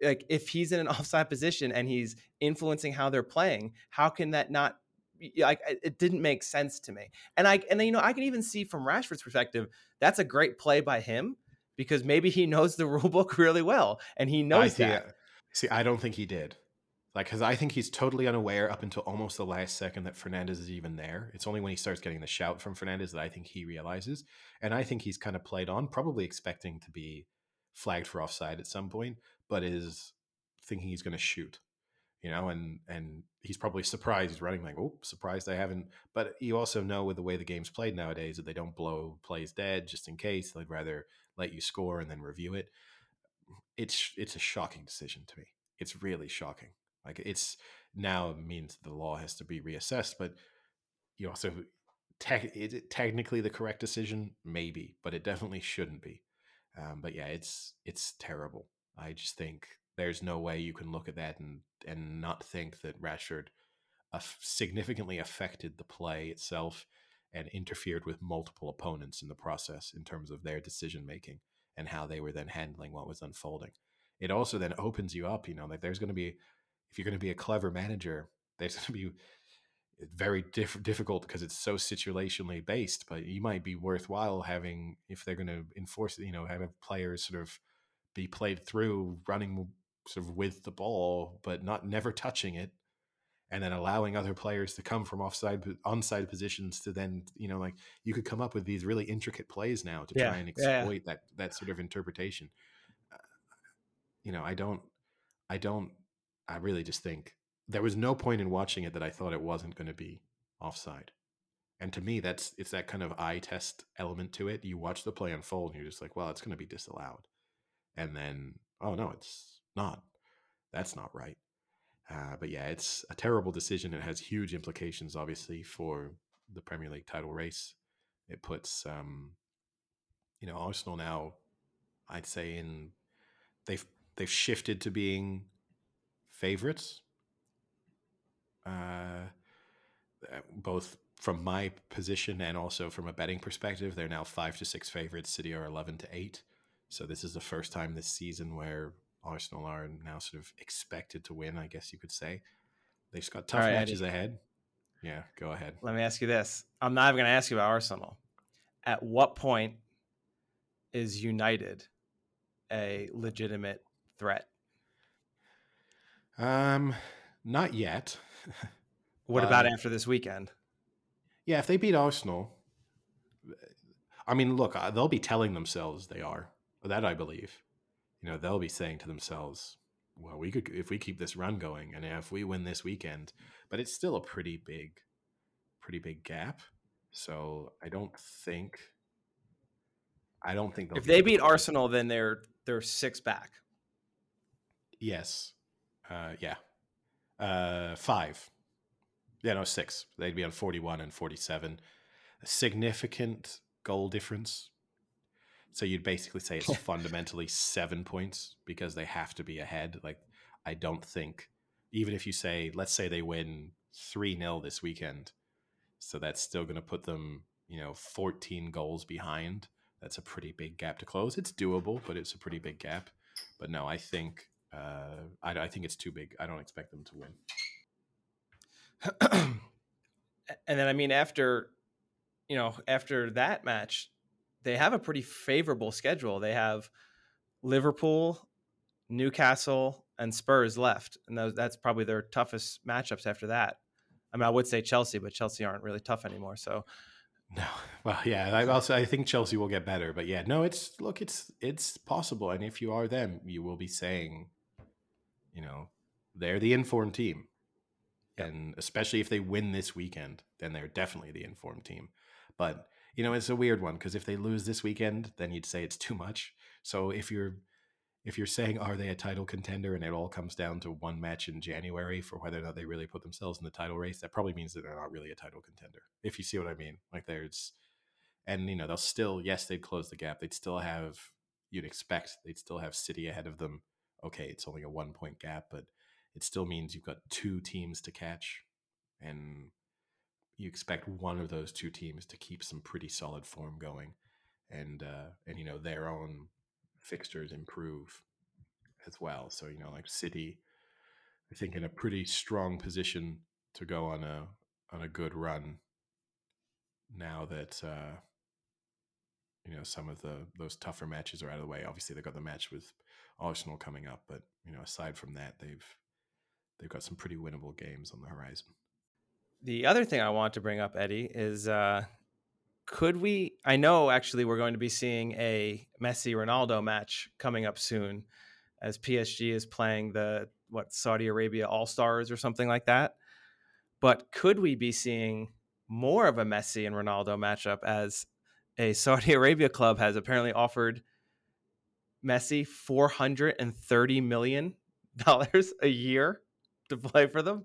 like, if he's in an offside position and he's influencing how they're playing, how can that not, like, it didn't make sense to me. And I, and then, you know, I can even see from Rashford's perspective, that's a great play by him. because maybe he knows the rule book really well and he knows I that. See, see, I don't think he did. Like, because I think he's totally unaware up until almost the last second that Fernandez is even there. It's only when he starts getting the shout from Fernandez that I think he realizes. And I think he's kind of played on, probably expecting to be flagged for offside at some point, but is thinking he's going to shoot, you know, and and he's probably surprised. He's running like, oh, surprised I haven't. But you also know with the way the game's played nowadays that they don't blow plays dead just in case. They'd rather let you score and then review it. It's it's a shocking decision to me. It's really shocking. Like, it's now means the law has to be reassessed, but you also te- is it technically the correct decision? Maybe, but it definitely shouldn't be. Um, but yeah, it's, it's terrible. I just think there's no way you can look at that and, and not think that Rashford uh, significantly affected the play itself and interfered with multiple opponents in the process in terms of their decision-making and how they were then handling what was unfolding. It also then opens you up, you know, like there's going to be, if you're going to be a clever manager, there's going to be very diff- difficult because it's so situationally based, but you might be worthwhile having, if they're going to enforce it, you know, having players sort of be played through running sort of with the ball, but not never touching it. And then allowing other players to come from offside, onside positions to then, you know, like you could come up with these really intricate plays now to yeah, try and exploit yeah. that, that sort of interpretation. Uh, you know, I don't, I don't, I really just think there was no point in watching it that I thought it wasn't going to be offside. And to me, that's, it's that kind of eye test element to it. You watch the play unfold and you're just like, well, it's going to be disallowed. And then, oh no, it's not, that's not right. Uh, but yeah, it's a terrible decision. It has huge implications, obviously, for the Premier League title race. It puts, um, you know, Arsenal now, I'd say in, they've, they've shifted to being favorites, uh, both from my position and also from a betting perspective. They're now five to six favorites. City are eleven to eight. So this is the first time this season where Arsenal are now sort of expected to win. I guess you could say they've got tough right, matches ahead. Yeah, go ahead. Let me ask you this: I'm not even going to ask you about Arsenal. At what point is United a legitimate threat? Um, not yet. What about um, after this weekend? Yeah, if they beat Arsenal, I mean, look, they'll be telling themselves they are. That I believe. You know, they'll be saying to themselves, "Well, we could if we keep this run going, and if we win this weekend." But it's still a pretty big, pretty big gap. So I don't think, I don't think if they beat Arsenal, then they're they're six back. Yes. Uh, yeah, uh, five. Yeah, no, six. They'd be on forty-one and forty-seven. A significant goal difference. So you'd basically say it's fundamentally seven points because they have to be ahead. Like, I don't think, even if you say, let's say they win three nil this weekend, so that's still going to put them, you know, fourteen goals behind. That's a pretty big gap to close. It's doable, but it's a pretty big gap. But no, I think... Uh, I, I think it's too big. I don't expect them to win. And then, I mean, after, you know, after that match, they have a pretty favorable schedule. They have Liverpool, Newcastle, and Spurs left. And those, that's probably their toughest matchups after that. I mean, I would say Chelsea, but Chelsea aren't really tough anymore. So no, well, yeah, I also, I think Chelsea will get better, but yeah, no, it's look, it's, it's possible. And if you are them, you will be saying, you know, they're the informed team. And especially if they win this weekend, then they're definitely the informed team. But, you know, it's a weird one because if they lose this weekend, then you'd say it's too much. So if you're if you're saying, are they a title contender, and it all comes down to one match in January for whether or not they really put themselves in the title race, that probably means that they're not really a title contender, if you see what I mean. Like there's, and, you know, they'll still, yes, they'd close the gap. They'd still have, you'd expect, they'd still have City ahead of them. Okay, it's only a one-point gap, but it still means you've got two teams to catch, and you expect one of those two teams to keep some pretty solid form going, and uh, and you know their own fixtures improve as well. So you know, like City, I think in a pretty strong position to go on a on a good run now that uh, you know, some of the those tougher matches are out of the way. Obviously, they've got the match with Arsenal coming up, but you know, aside from that, they've they've got some pretty winnable games on the horizon. The other thing I want to bring up, Eddie, is uh, could we? I know actually we're going to be seeing a Messi-Ronaldo match coming up soon, as P S G is playing the what Saudi Arabia All-Stars or something like that. But could we be seeing more of a Messi and Ronaldo matchup, as a Saudi Arabia club has apparently offered Messi four hundred thirty million dollars a year to play for them?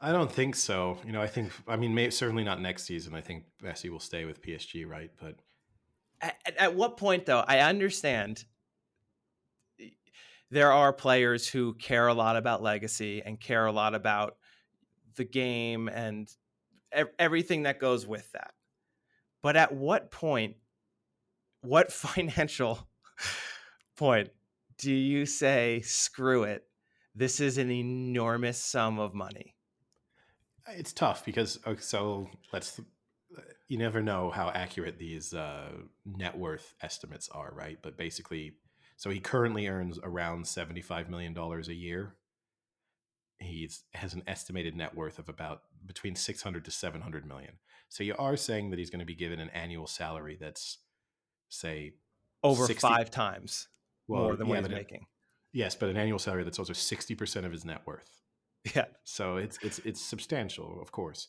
I don't think so. You know, I think, I mean, may, certainly not next season. I think Messi will stay with P S G, right? But at, at what point, though? I understand there are players who care a lot about legacy and care a lot about the game and everything that goes with that. But at what point, what financial point do you say, screw it, this is an enormous sum of money? It's tough because, so let's, you never know how accurate these uh, net worth estimates are, right? But basically, so he currently earns around seventy-five million dollars a year. He has an estimated net worth of about between six hundred to seven hundred million. So you are saying that he's going to be given an annual salary that's, say, over sixty five times well, more than yeah, what he's making. An, yes, but an annual salary that's also sixty percent of his net worth. Yeah. So it's it's it's substantial, of course.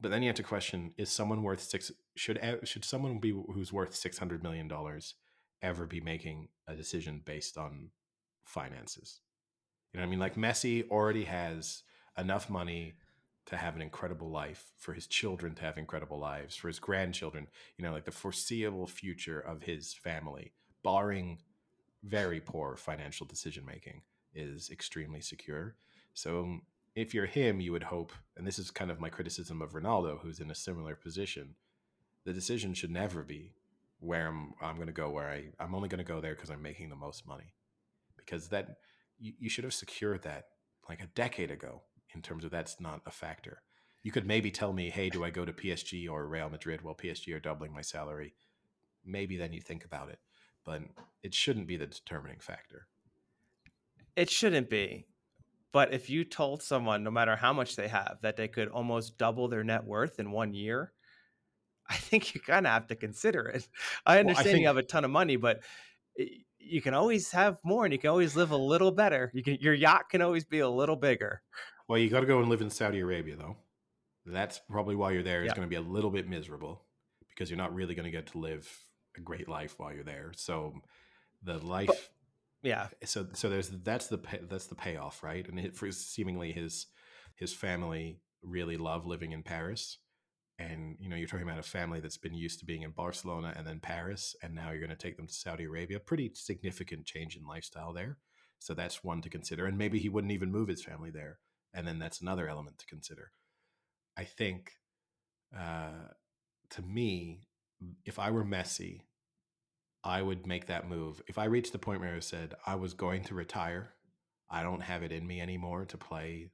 But then you have to question: Is someone worth six? Should should someone be who's worth six hundred million dollars ever be making a decision based on finances? You know what I mean? Like, Messi already has enough money to have an incredible life, for his children to have incredible lives, for his grandchildren, you know, like the foreseeable future of his family, barring very poor financial decision making, is extremely secure. So if you're him, you would hope, and this is kind of my criticism of Ronaldo, who's in a similar position, the decision should never be where I'm, I'm going to go, where I, I'm only going to go there because I'm making the most money. Because that... you should have secured that like a decade ago in terms of that's not a factor. You could maybe tell me, hey, do I go to P S G or Real Madrid? Well, P S G are doubling my salary. Maybe then you think about it, but it shouldn't be the determining factor. It shouldn't be. But if you told someone, no matter how much they have, that they could almost double their net worth in one year, I think you kind of have to consider it. I understand well, I think- you have a ton of money, but... It- you can always have more and you can always live a little better. You can, your yacht can always be a little bigger. Well, you got to go and live in Saudi Arabia though. That's probably why you're there. It's yeah. going to be a little bit miserable because you're not really going to get to live a great life while you're there. So the life, but, yeah. So, so there's, that's the, pay, that's the payoff, right? And it, for seemingly his, his family really love living in Paris. And, you know, you're talking about a family that's been used to being in Barcelona and then Paris, and now you're going to take them to Saudi Arabia. Pretty significant change in lifestyle there. So that's one to consider. And maybe he wouldn't even move his family there. And then that's another element to consider. I think, uh, to me, if I were Messi, I would make that move. If I reached the point where I said, I was going to retire, I don't have it in me anymore to play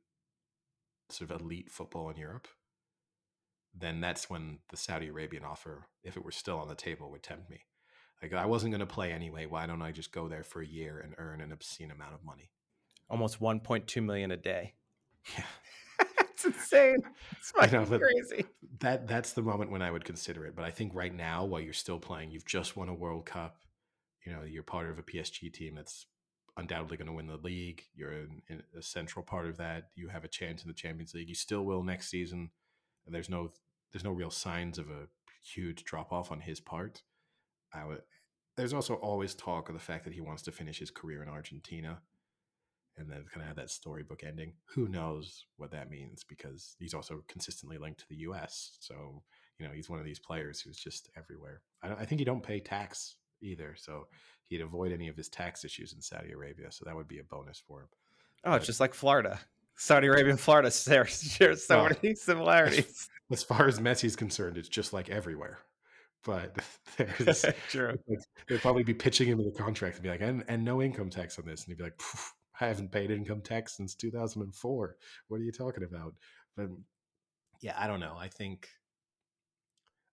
sort of elite football in Europe, then that's when the Saudi Arabian offer, if it were still on the table, would tempt me. Like, I wasn't going to play anyway. Why don't I just go there for a year and earn an obscene amount of money? Almost one point two million a day. Yeah. It's insane. It's fucking I know, crazy. That, that's the moment when I would consider it. But I think right now, while you're still playing, you've just won a World Cup. You know, you're part of a P S G team that's undoubtedly going to win the league. You're in, in a central part of that. You have a chance in the Champions League. You still will next season. There's no... There's no real signs of a huge drop-off on his part. I would, there's also always talk of the fact that he wants to finish his career in Argentina and then kind of have that storybook ending. Who knows what that means, because he's also consistently linked to the U S. So, you know, he's one of these players who's just everywhere. I, don't, I think he don't pay tax either, so he'd avoid any of his tax issues in Saudi Arabia. So that would be a bonus for him. Oh, it's uh, just like Florida. Saudi Arabia and Florida share so uh, many similarities. As far as Messi's concerned, it's just like everywhere. But there's, True. They'd probably be pitching him in the contract and be like, and, and no income tax on this. And he'd be like, I haven't paid income tax since two thousand four. What are you talking about? But yeah, I don't know. I think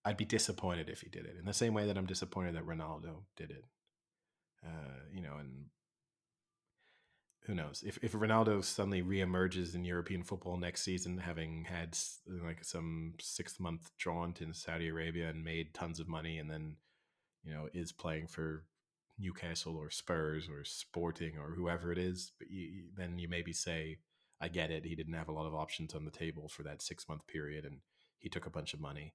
I'd be disappointed if he did it in the same way that I'm disappointed that Ronaldo did it. Uh, you know, and who knows if, if Ronaldo suddenly reemerges in European football next season, having had like some six month jaunt in Saudi Arabia and made tons of money, and then, you know, is playing for Newcastle or Spurs or Sporting or whoever it is, but you, then you maybe say, I get it. He didn't have a lot of options on the table for that six month period. And he took a bunch of money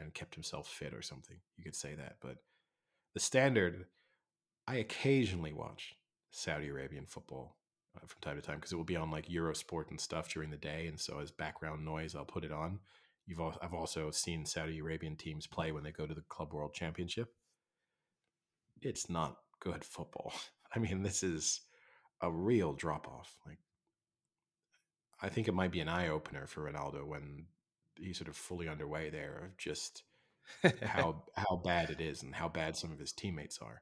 and kept himself fit or something. You could say that, but the standard, I occasionally watch Saudi Arabian football uh, from time to time because it will be on like Eurosport and stuff during the day, and so as background noise, I'll put it on. You've al- I've also seen Saudi Arabian teams play when they go to the Club World Championship. It's not good football. I mean, this is a real drop off. Like, I think it might be an eye opener for Ronaldo when he's sort of fully underway there of just how how bad it is and how bad some of his teammates are.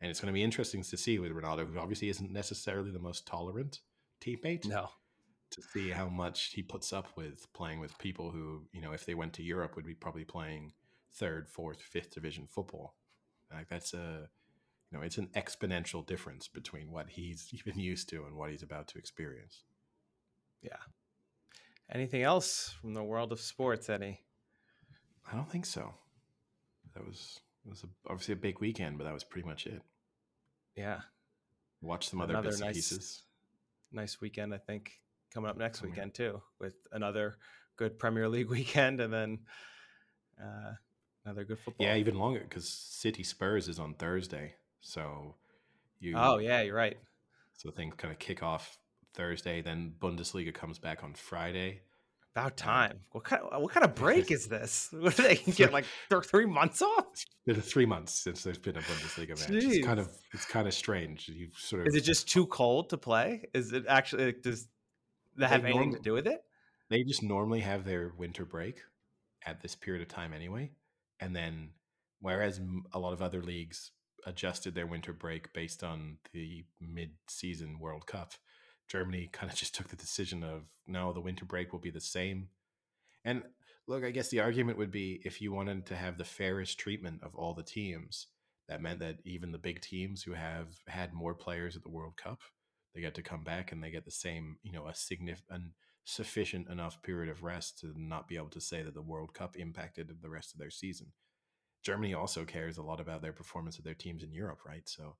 And it's going to be interesting to see with Ronaldo, who obviously isn't necessarily the most tolerant teammate. No. To see how much he puts up with playing with people who, you know, if they went to Europe, would be probably playing third, fourth, fifth division football. Like that's a, you know, it's an exponential difference between what he's been used to and what he's about to experience. Yeah. Anything else from the world of sports, Eddie? I don't think so. That was, it was a, obviously a big weekend, but that was pretty much it. Yeah. Watch some other bits and pieces. Nice weekend, I think, coming up next weekend, too, with another good Premier League weekend and then uh, another good football. Yeah, even longer because City Spurs is on Thursday. So you. Oh, yeah, you're right. So things kind of kick off Thursday. Then Bundesliga comes back on Friday. About time. What kind of, what kind of break is this? What do they get like th- three months off? It's been three months since there's been a Bundesliga match. Jeez. It's kind of it's kind of strange. You sort of is it just too cold to play? Is it actually like, does that have anything norm- to do with it? They just normally have their winter break at this period of time anyway, and then whereas a lot of other leagues adjusted their winter break based on the mid-season World Cup, Germany kind of just took the decision of, no, the winter break will be the same. And look, I guess the argument would be if you wanted to have the fairest treatment of all the teams, that meant that even the big teams who have had more players at the World Cup, they get to come back and they get the same, you know, a significant, sufficient enough period of rest to not be able to say that the World Cup impacted the rest of their season. Germany also cares a lot about their performance of their teams in Europe, right? So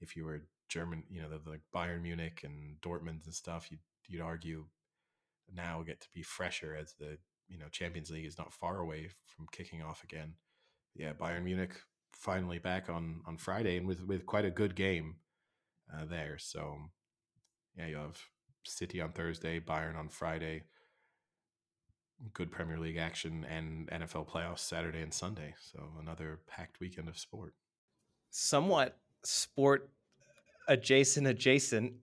if you were German, you know, the, the Bayern Munich and Dortmund and stuff, you'd, you'd argue now get to be fresher as the, you know, Champions League is not far away from kicking off again. Yeah, Bayern Munich finally back on, on Friday and with, with quite a good game uh, there. So, yeah, you have City on Thursday, Bayern on Friday, good Premier League action and N F L playoffs Saturday and Sunday. So another packed weekend of sport. Somewhat sport adjacent adjacent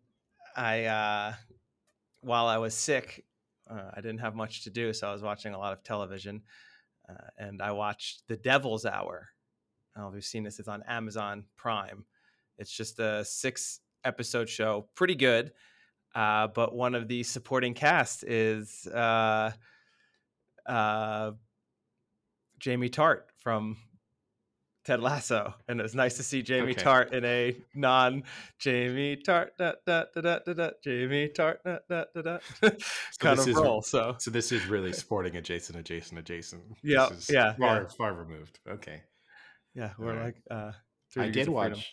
I uh while I was sick uh, I didn't have much to do, so I was watching a lot of television uh, and I watched The Devil's Hour. I don't know if you've seen this. It's on Amazon Prime. It's just a six episode show, pretty good, uh but one of the supporting cast is uh uh Jamie Tart from Ted Lasso, and it was nice to see Jamie okay. Tart in a non Jamie Tart da, da, da, da, da, da, Jamie Tart da, da, da, da, kind so of role. Is, so, so this is really sporting adjacent, adjacent, adjacent. Yeah, yeah, far, yeah. far removed. Okay, yeah, we're right. like. Uh, I did watch. Freedom.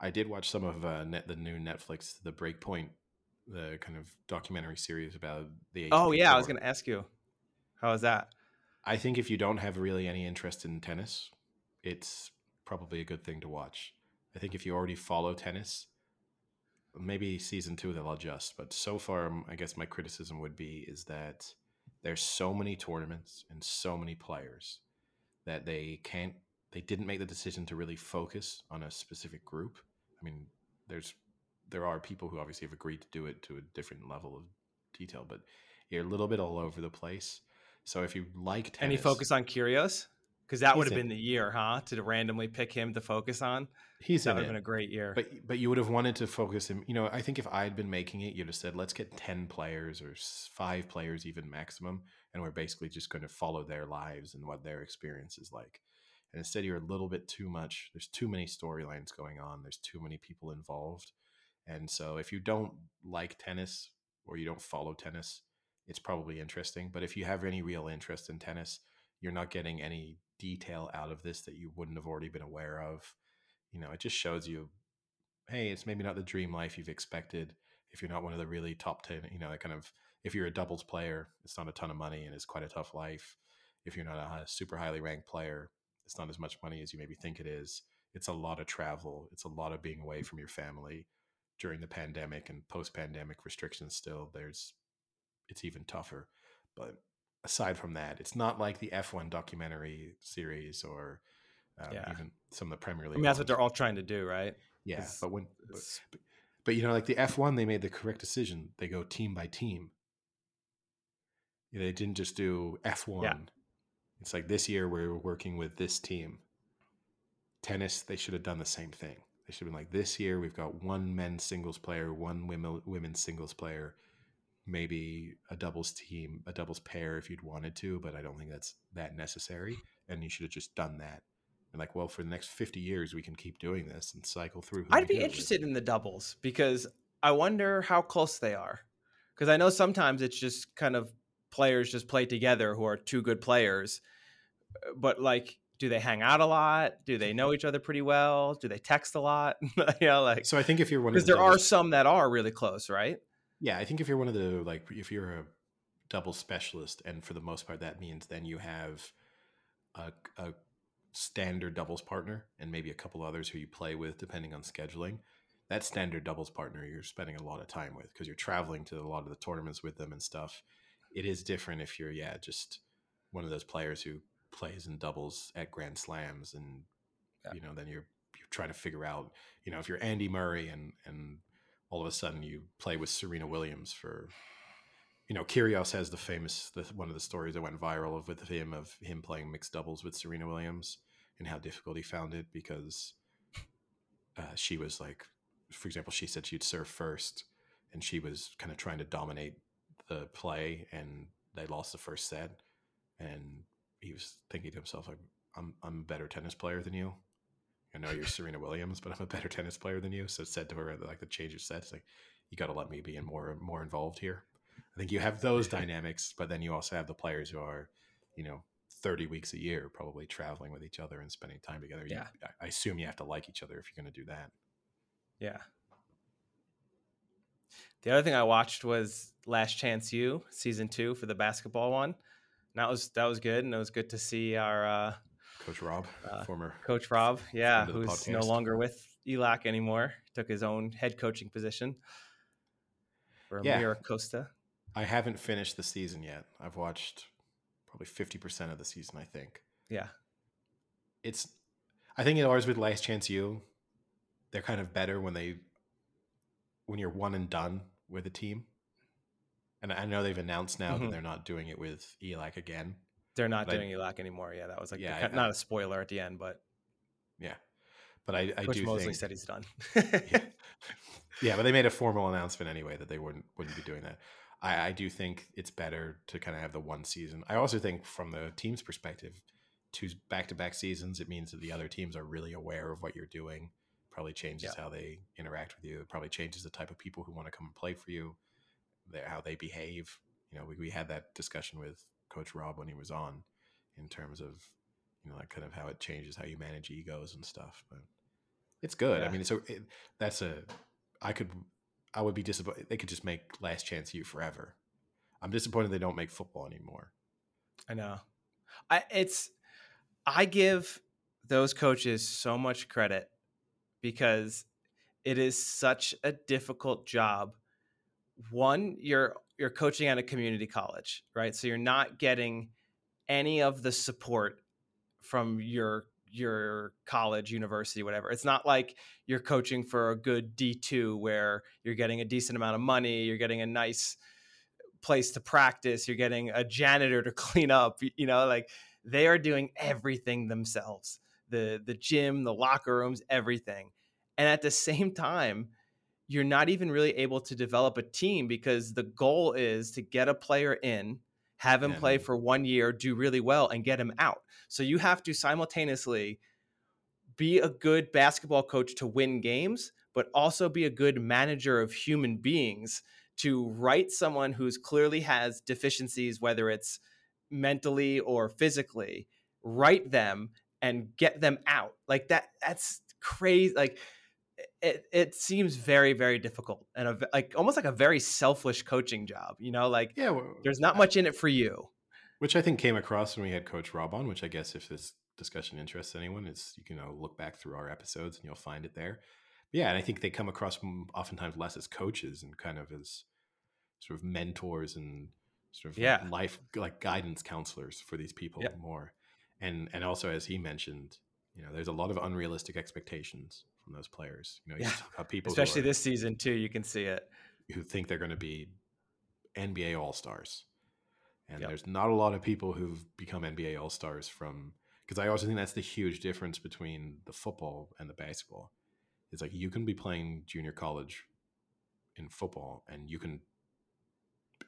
I did watch some of uh, net, the new Netflix, The Breakpoint, the kind of documentary series about the. Oh yeah, war. I was going to ask you, how is that? I think if you don't have really any interest in tennis, it's probably a good thing to watch. I think if you already follow tennis, maybe season two they'll adjust. But so far, I guess my criticism would be is that there's so many tournaments and so many players that they can't, they didn't make the decision to really focus on a specific group. I mean, there's there are people who obviously have agreed to do it to a different level of detail, but you're a little bit all over the place. So if you like tennis, any focus on Kyrgios? Because that would have been the year, huh? To randomly pick him to focus on. He's that would have been a great year. But but you would have wanted to focus him. You know, I think if I had been making it, you'd have said, let's get ten players or five players even maximum. and we're basically just going to follow their lives and what their experience is like. And instead, you're a little bit too much. There's too many storylines going on. There's too many people involved. And so if you don't like tennis or you don't follow tennis, it's probably interesting. But if you have any real interest in tennis, you're not getting any detail out of this that you wouldn't have already been aware of. You know, it just shows you, hey, it's maybe not the dream life you've expected. If you're not one of the really top ten, you know, that kind of, if you're a doubles player, it's not a ton of money and it's quite a tough life. If you're not a super highly ranked player, it's not as much money as you maybe think it is. It's a lot of travel. It's a lot of being away from your family during the pandemic and post-pandemic restrictions still. There's, it's even tougher. But aside from that, it's not like the F one documentary series or um, yeah. even some of the Premier League. I mean, that's ones. What they're all trying to do, right? Yeah. It's, but when, but, but you know, like the F one, they made the correct decision. They go team by team. They didn't just do F one. Yeah. It's like this year we're working with this team. Tennis, they should have done the same thing. They should have been like, this year we've got one men's singles player, one women women's singles player, maybe a doubles team, a doubles pair if you'd wanted to, but I don't think that's that necessary. And you should have just done that. And like, well, for the next fifty years, we can keep doing this and cycle through. I'd be interested in the doubles because I wonder how close they are. Because I know sometimes it's just kind of players just play together who are two good players, but like, do they hang out a lot? Do they know each other pretty well? Do they text a lot? you know, like, so I think if you're one, because the there doubles, are some that are really close, right? Yeah. I think if you're one of the, like, if you're a double specialist, and for the most part, that means then you have a, a standard doubles partner and maybe a couple others who you play with, depending on scheduling. That standard doubles partner you're spending a lot of time with because you're traveling to a lot of the tournaments with them and stuff. It is different if you're, yeah, just one of those players who plays in doubles at Grand Slams, and yeah. you know, then you're you're trying to figure out, you know, if you're Andy Murray and and all of a sudden you play with Serena Williams for, you know, Kyrgios has the famous the, one of the stories that went viral of with him of him playing mixed doubles with Serena Williams and how difficult he found it because uh, she was like, for example, she said she'd serve first, and she was kind of trying to dominate the play, and they lost the first set, and he was thinking to himself, like, I'm I'm a better tennis player than you. I know you're Serena Williams, but I'm a better tennis player than you. So it said to her, like, the change of sets, like, you got to let me be in more more involved here. I think you have those dynamics, but then you also have the players who are, you know, thirty weeks a year probably traveling with each other and spending time together. Yeah, you, I assume you have to like each other if you're going to do that. Yeah. The other thing I watched was Last Chance U season two for the basketball one. And that was, that was good. And it was good to see our, uh, Coach Rob, uh, former Coach Rob. Yeah. Who's no longer with E L A C anymore. Took his own head coaching position for yeah. Miracosta. I haven't finished the season yet. I've watched probably fifty percent of the season, I think. Yeah. It's, I think it always with Last Chance U, they're kind of better when they, when you're one and done with a team. And I know they've announced now mm-hmm. that they're not doing it with E L A C again. They're not but doing I, E L A C anymore. Yeah, that was like yeah, the, I, not I, a spoiler at the end, but yeah. But I, I do Mosley think said he's done. yeah. yeah, but they made a formal announcement anyway that they wouldn't wouldn't be doing that. I, I do think it's better to kind of have the one season. I also think from the team's perspective, two back-to-back seasons, it means that the other teams are really aware of what you're doing. Probably changes yeah. how they interact with you. It probably changes the type of people who want to come and play for you, their, how they behave. You know, we, we had that discussion with Coach Rob when he was on in terms of, you know, like kind of how it changes how you manage egos and stuff. But it's good. Yeah. I mean, so it, that's a, I could, I would be disappointed. They could just make Last Chance U forever. I'm disappointed they don't make football anymore. I know. I it's, I give those coaches so much credit, because it is such a difficult job. One, you're you're coaching at a community college, right? So you're not getting any of the support from your your college, university, whatever. It's not like you're coaching for a good D two where you're getting a decent amount of money, you're getting a nice place to practice, you're getting a janitor to clean up, you know, like they are doing everything themselves. the the gym, the locker rooms, everything. And at the same time, you're not even really able to develop a team because the goal is to get a player in, have him yeah. play for one year, do really well, and get him out. So you have to simultaneously be a good basketball coach to win games, but also be a good manager of human beings to right someone who's clearly has deficiencies, whether it's mentally or physically, right them and get them out. Like that, that's crazy. Like it, it seems very, very difficult and a, like almost like a very selfish coaching job, you know, like yeah, well, there's not much in it for you. Which I think came across when we had Coach Rob on, which I guess if this discussion interests anyone, it's, you can you know, look back through our episodes and you'll find it there. Yeah. And I think they come across oftentimes less as coaches and kind of as sort of mentors and sort of yeah. life, like guidance counselors for these people yeah. more. And, and also, as he mentioned, you know, there's a lot of unrealistic expectations from those players, you know, yeah. you people especially are, this season too, you can see it, who think they're going to be N B A all-stars. And yep. there's not a lot of people who've become N B A all-stars from, because I also think that's the huge difference between the football and the basketball. It's like you can be playing junior college in football and you can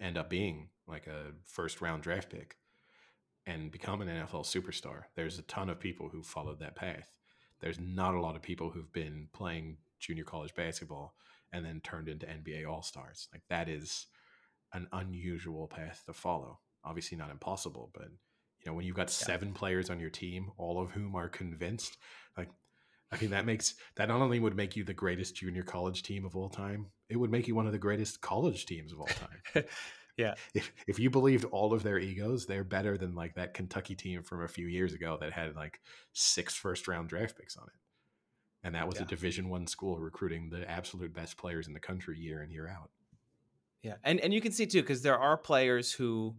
end up being like a first round draft pick and become an N F L superstar. There's a ton of people who followed that path. There's not a lot of people who've been playing junior college basketball and then turned into N B A all-stars. Like that is an unusual path to follow. Obviously not impossible, but you know, when you've got yeah. seven players on your team, all of whom are convinced, like, I mean, that makes, that not only would make you the greatest junior college team of all time, it would make you one of the greatest college teams of all time. yeah. If if you believed all of their egos, they're better than like that Kentucky team from a few years ago that had like six first round draft picks on it. And that was yeah. a Division I school recruiting the absolute best players in the country year in, year out. Yeah. And, and you can see too, because there are players who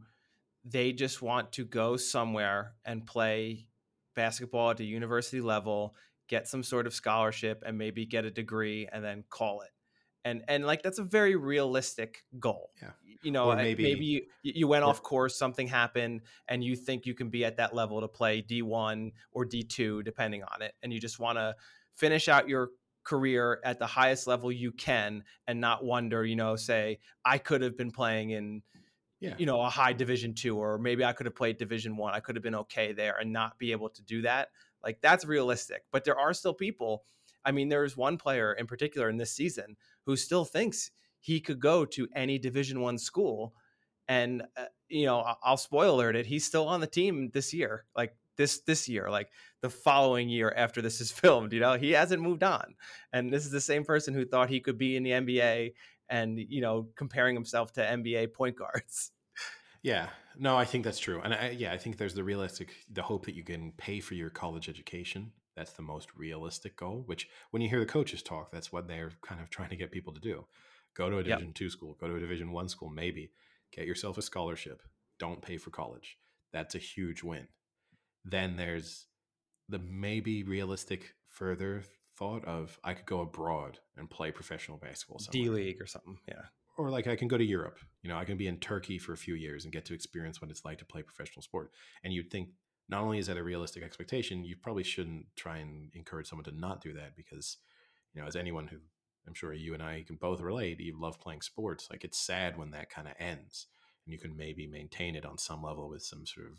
they just want to go somewhere and play basketball at a university level, get some sort of scholarship and maybe get a degree and then call it. And, and like, that's a very realistic goal. Yeah. You know, maybe, maybe you, you went or, off course, something happened and you think you can be at that level to play D one or D two, depending on it. And you just want to finish out your career at the highest level you can and not wonder, you know, say I could have been playing in, yeah. you know, a high division two, or maybe I could have played division one. I, I could have been okay there and not be able to do that. Like that's realistic, but there are still people. I mean, there's one player in particular in this season who still thinks he could go to any Division I school. And, uh, you know, I'll spoil alert it. He's still on the team this year, like this, this year, like the following year after this is filmed, you know, he hasn't moved on. And this is the same person who thought he could be in the N B A and, you know, comparing himself to N B A point guards. Yeah, no, I think that's true. And I, yeah, I think there's the realistic, the hope that you can pay for your college education. That's the most realistic goal, which when you hear the coaches talk, that's what they're kind of trying to get people to do. Go to a Division yep. two school, go to a Division I school, maybe get yourself a scholarship. Don't pay for college. That's a huge win. Then there's the maybe realistic further thought of I could go abroad and play professional basketball somewhere. D-League or something, yeah. Or like I can go to Europe, you know, I can be in Turkey for a few years and get to experience what it's like to play professional sport. And you'd think not only is that a realistic expectation, you probably shouldn't try and encourage someone to not do that because, you know, as anyone who I'm sure you and I can both relate, you love playing sports. Like it's sad when that kind of ends and you can maybe maintain it on some level with some sort of,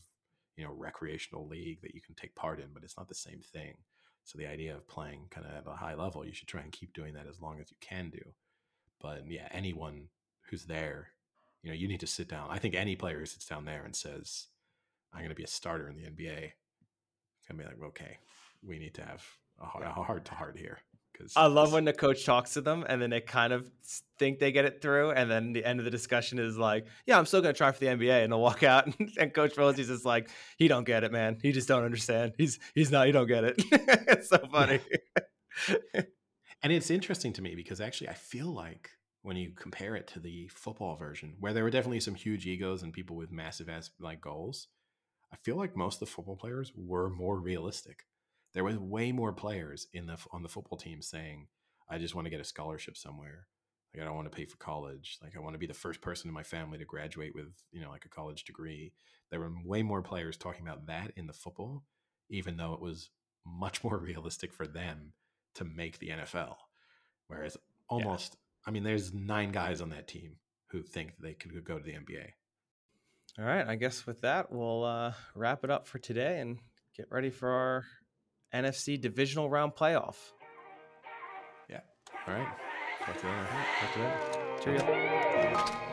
you know, recreational league that you can take part in, but it's not the same thing. So the idea of playing kind of at a high level, you should try and keep doing that as long as you can do. But yeah, anyone who's there, you know, you need to sit down. I think any player who sits down there and says, I'm going to be a starter in the N B A, can be like, okay, we need to have a hard, a hard to hard here. Because I love when the coach talks to them and then they kind of think they get it through. And then the end of the discussion is like, yeah, I'm still going to try for the N B A. And they'll walk out and, and Coach Rosie's just like, he don't get it, man. He just don't understand. He's, he's not, he don't get it. It's so funny. And it's interesting to me because actually I feel like when you compare it to the football version, where there were definitely some huge egos and people with massive ass like goals, I feel like most of the football players were more realistic. There was way more players in the on the football team saying, I just want to get a scholarship somewhere. Like I don't want to pay for college. Like I want to be the first person in my family to graduate with, you know, like a college degree. There were way more players talking about that in the football, even though it was much more realistic for them to make the N F L. Whereas almost, yeah. I mean, there's nine guys on that team who think that they could go to the N B A. All right. I guess with that, we'll uh, wrap it up for today and get ready for our N F C divisional round playoff. Yeah. All right. Talk to you later. Talk to you later. Cheerio.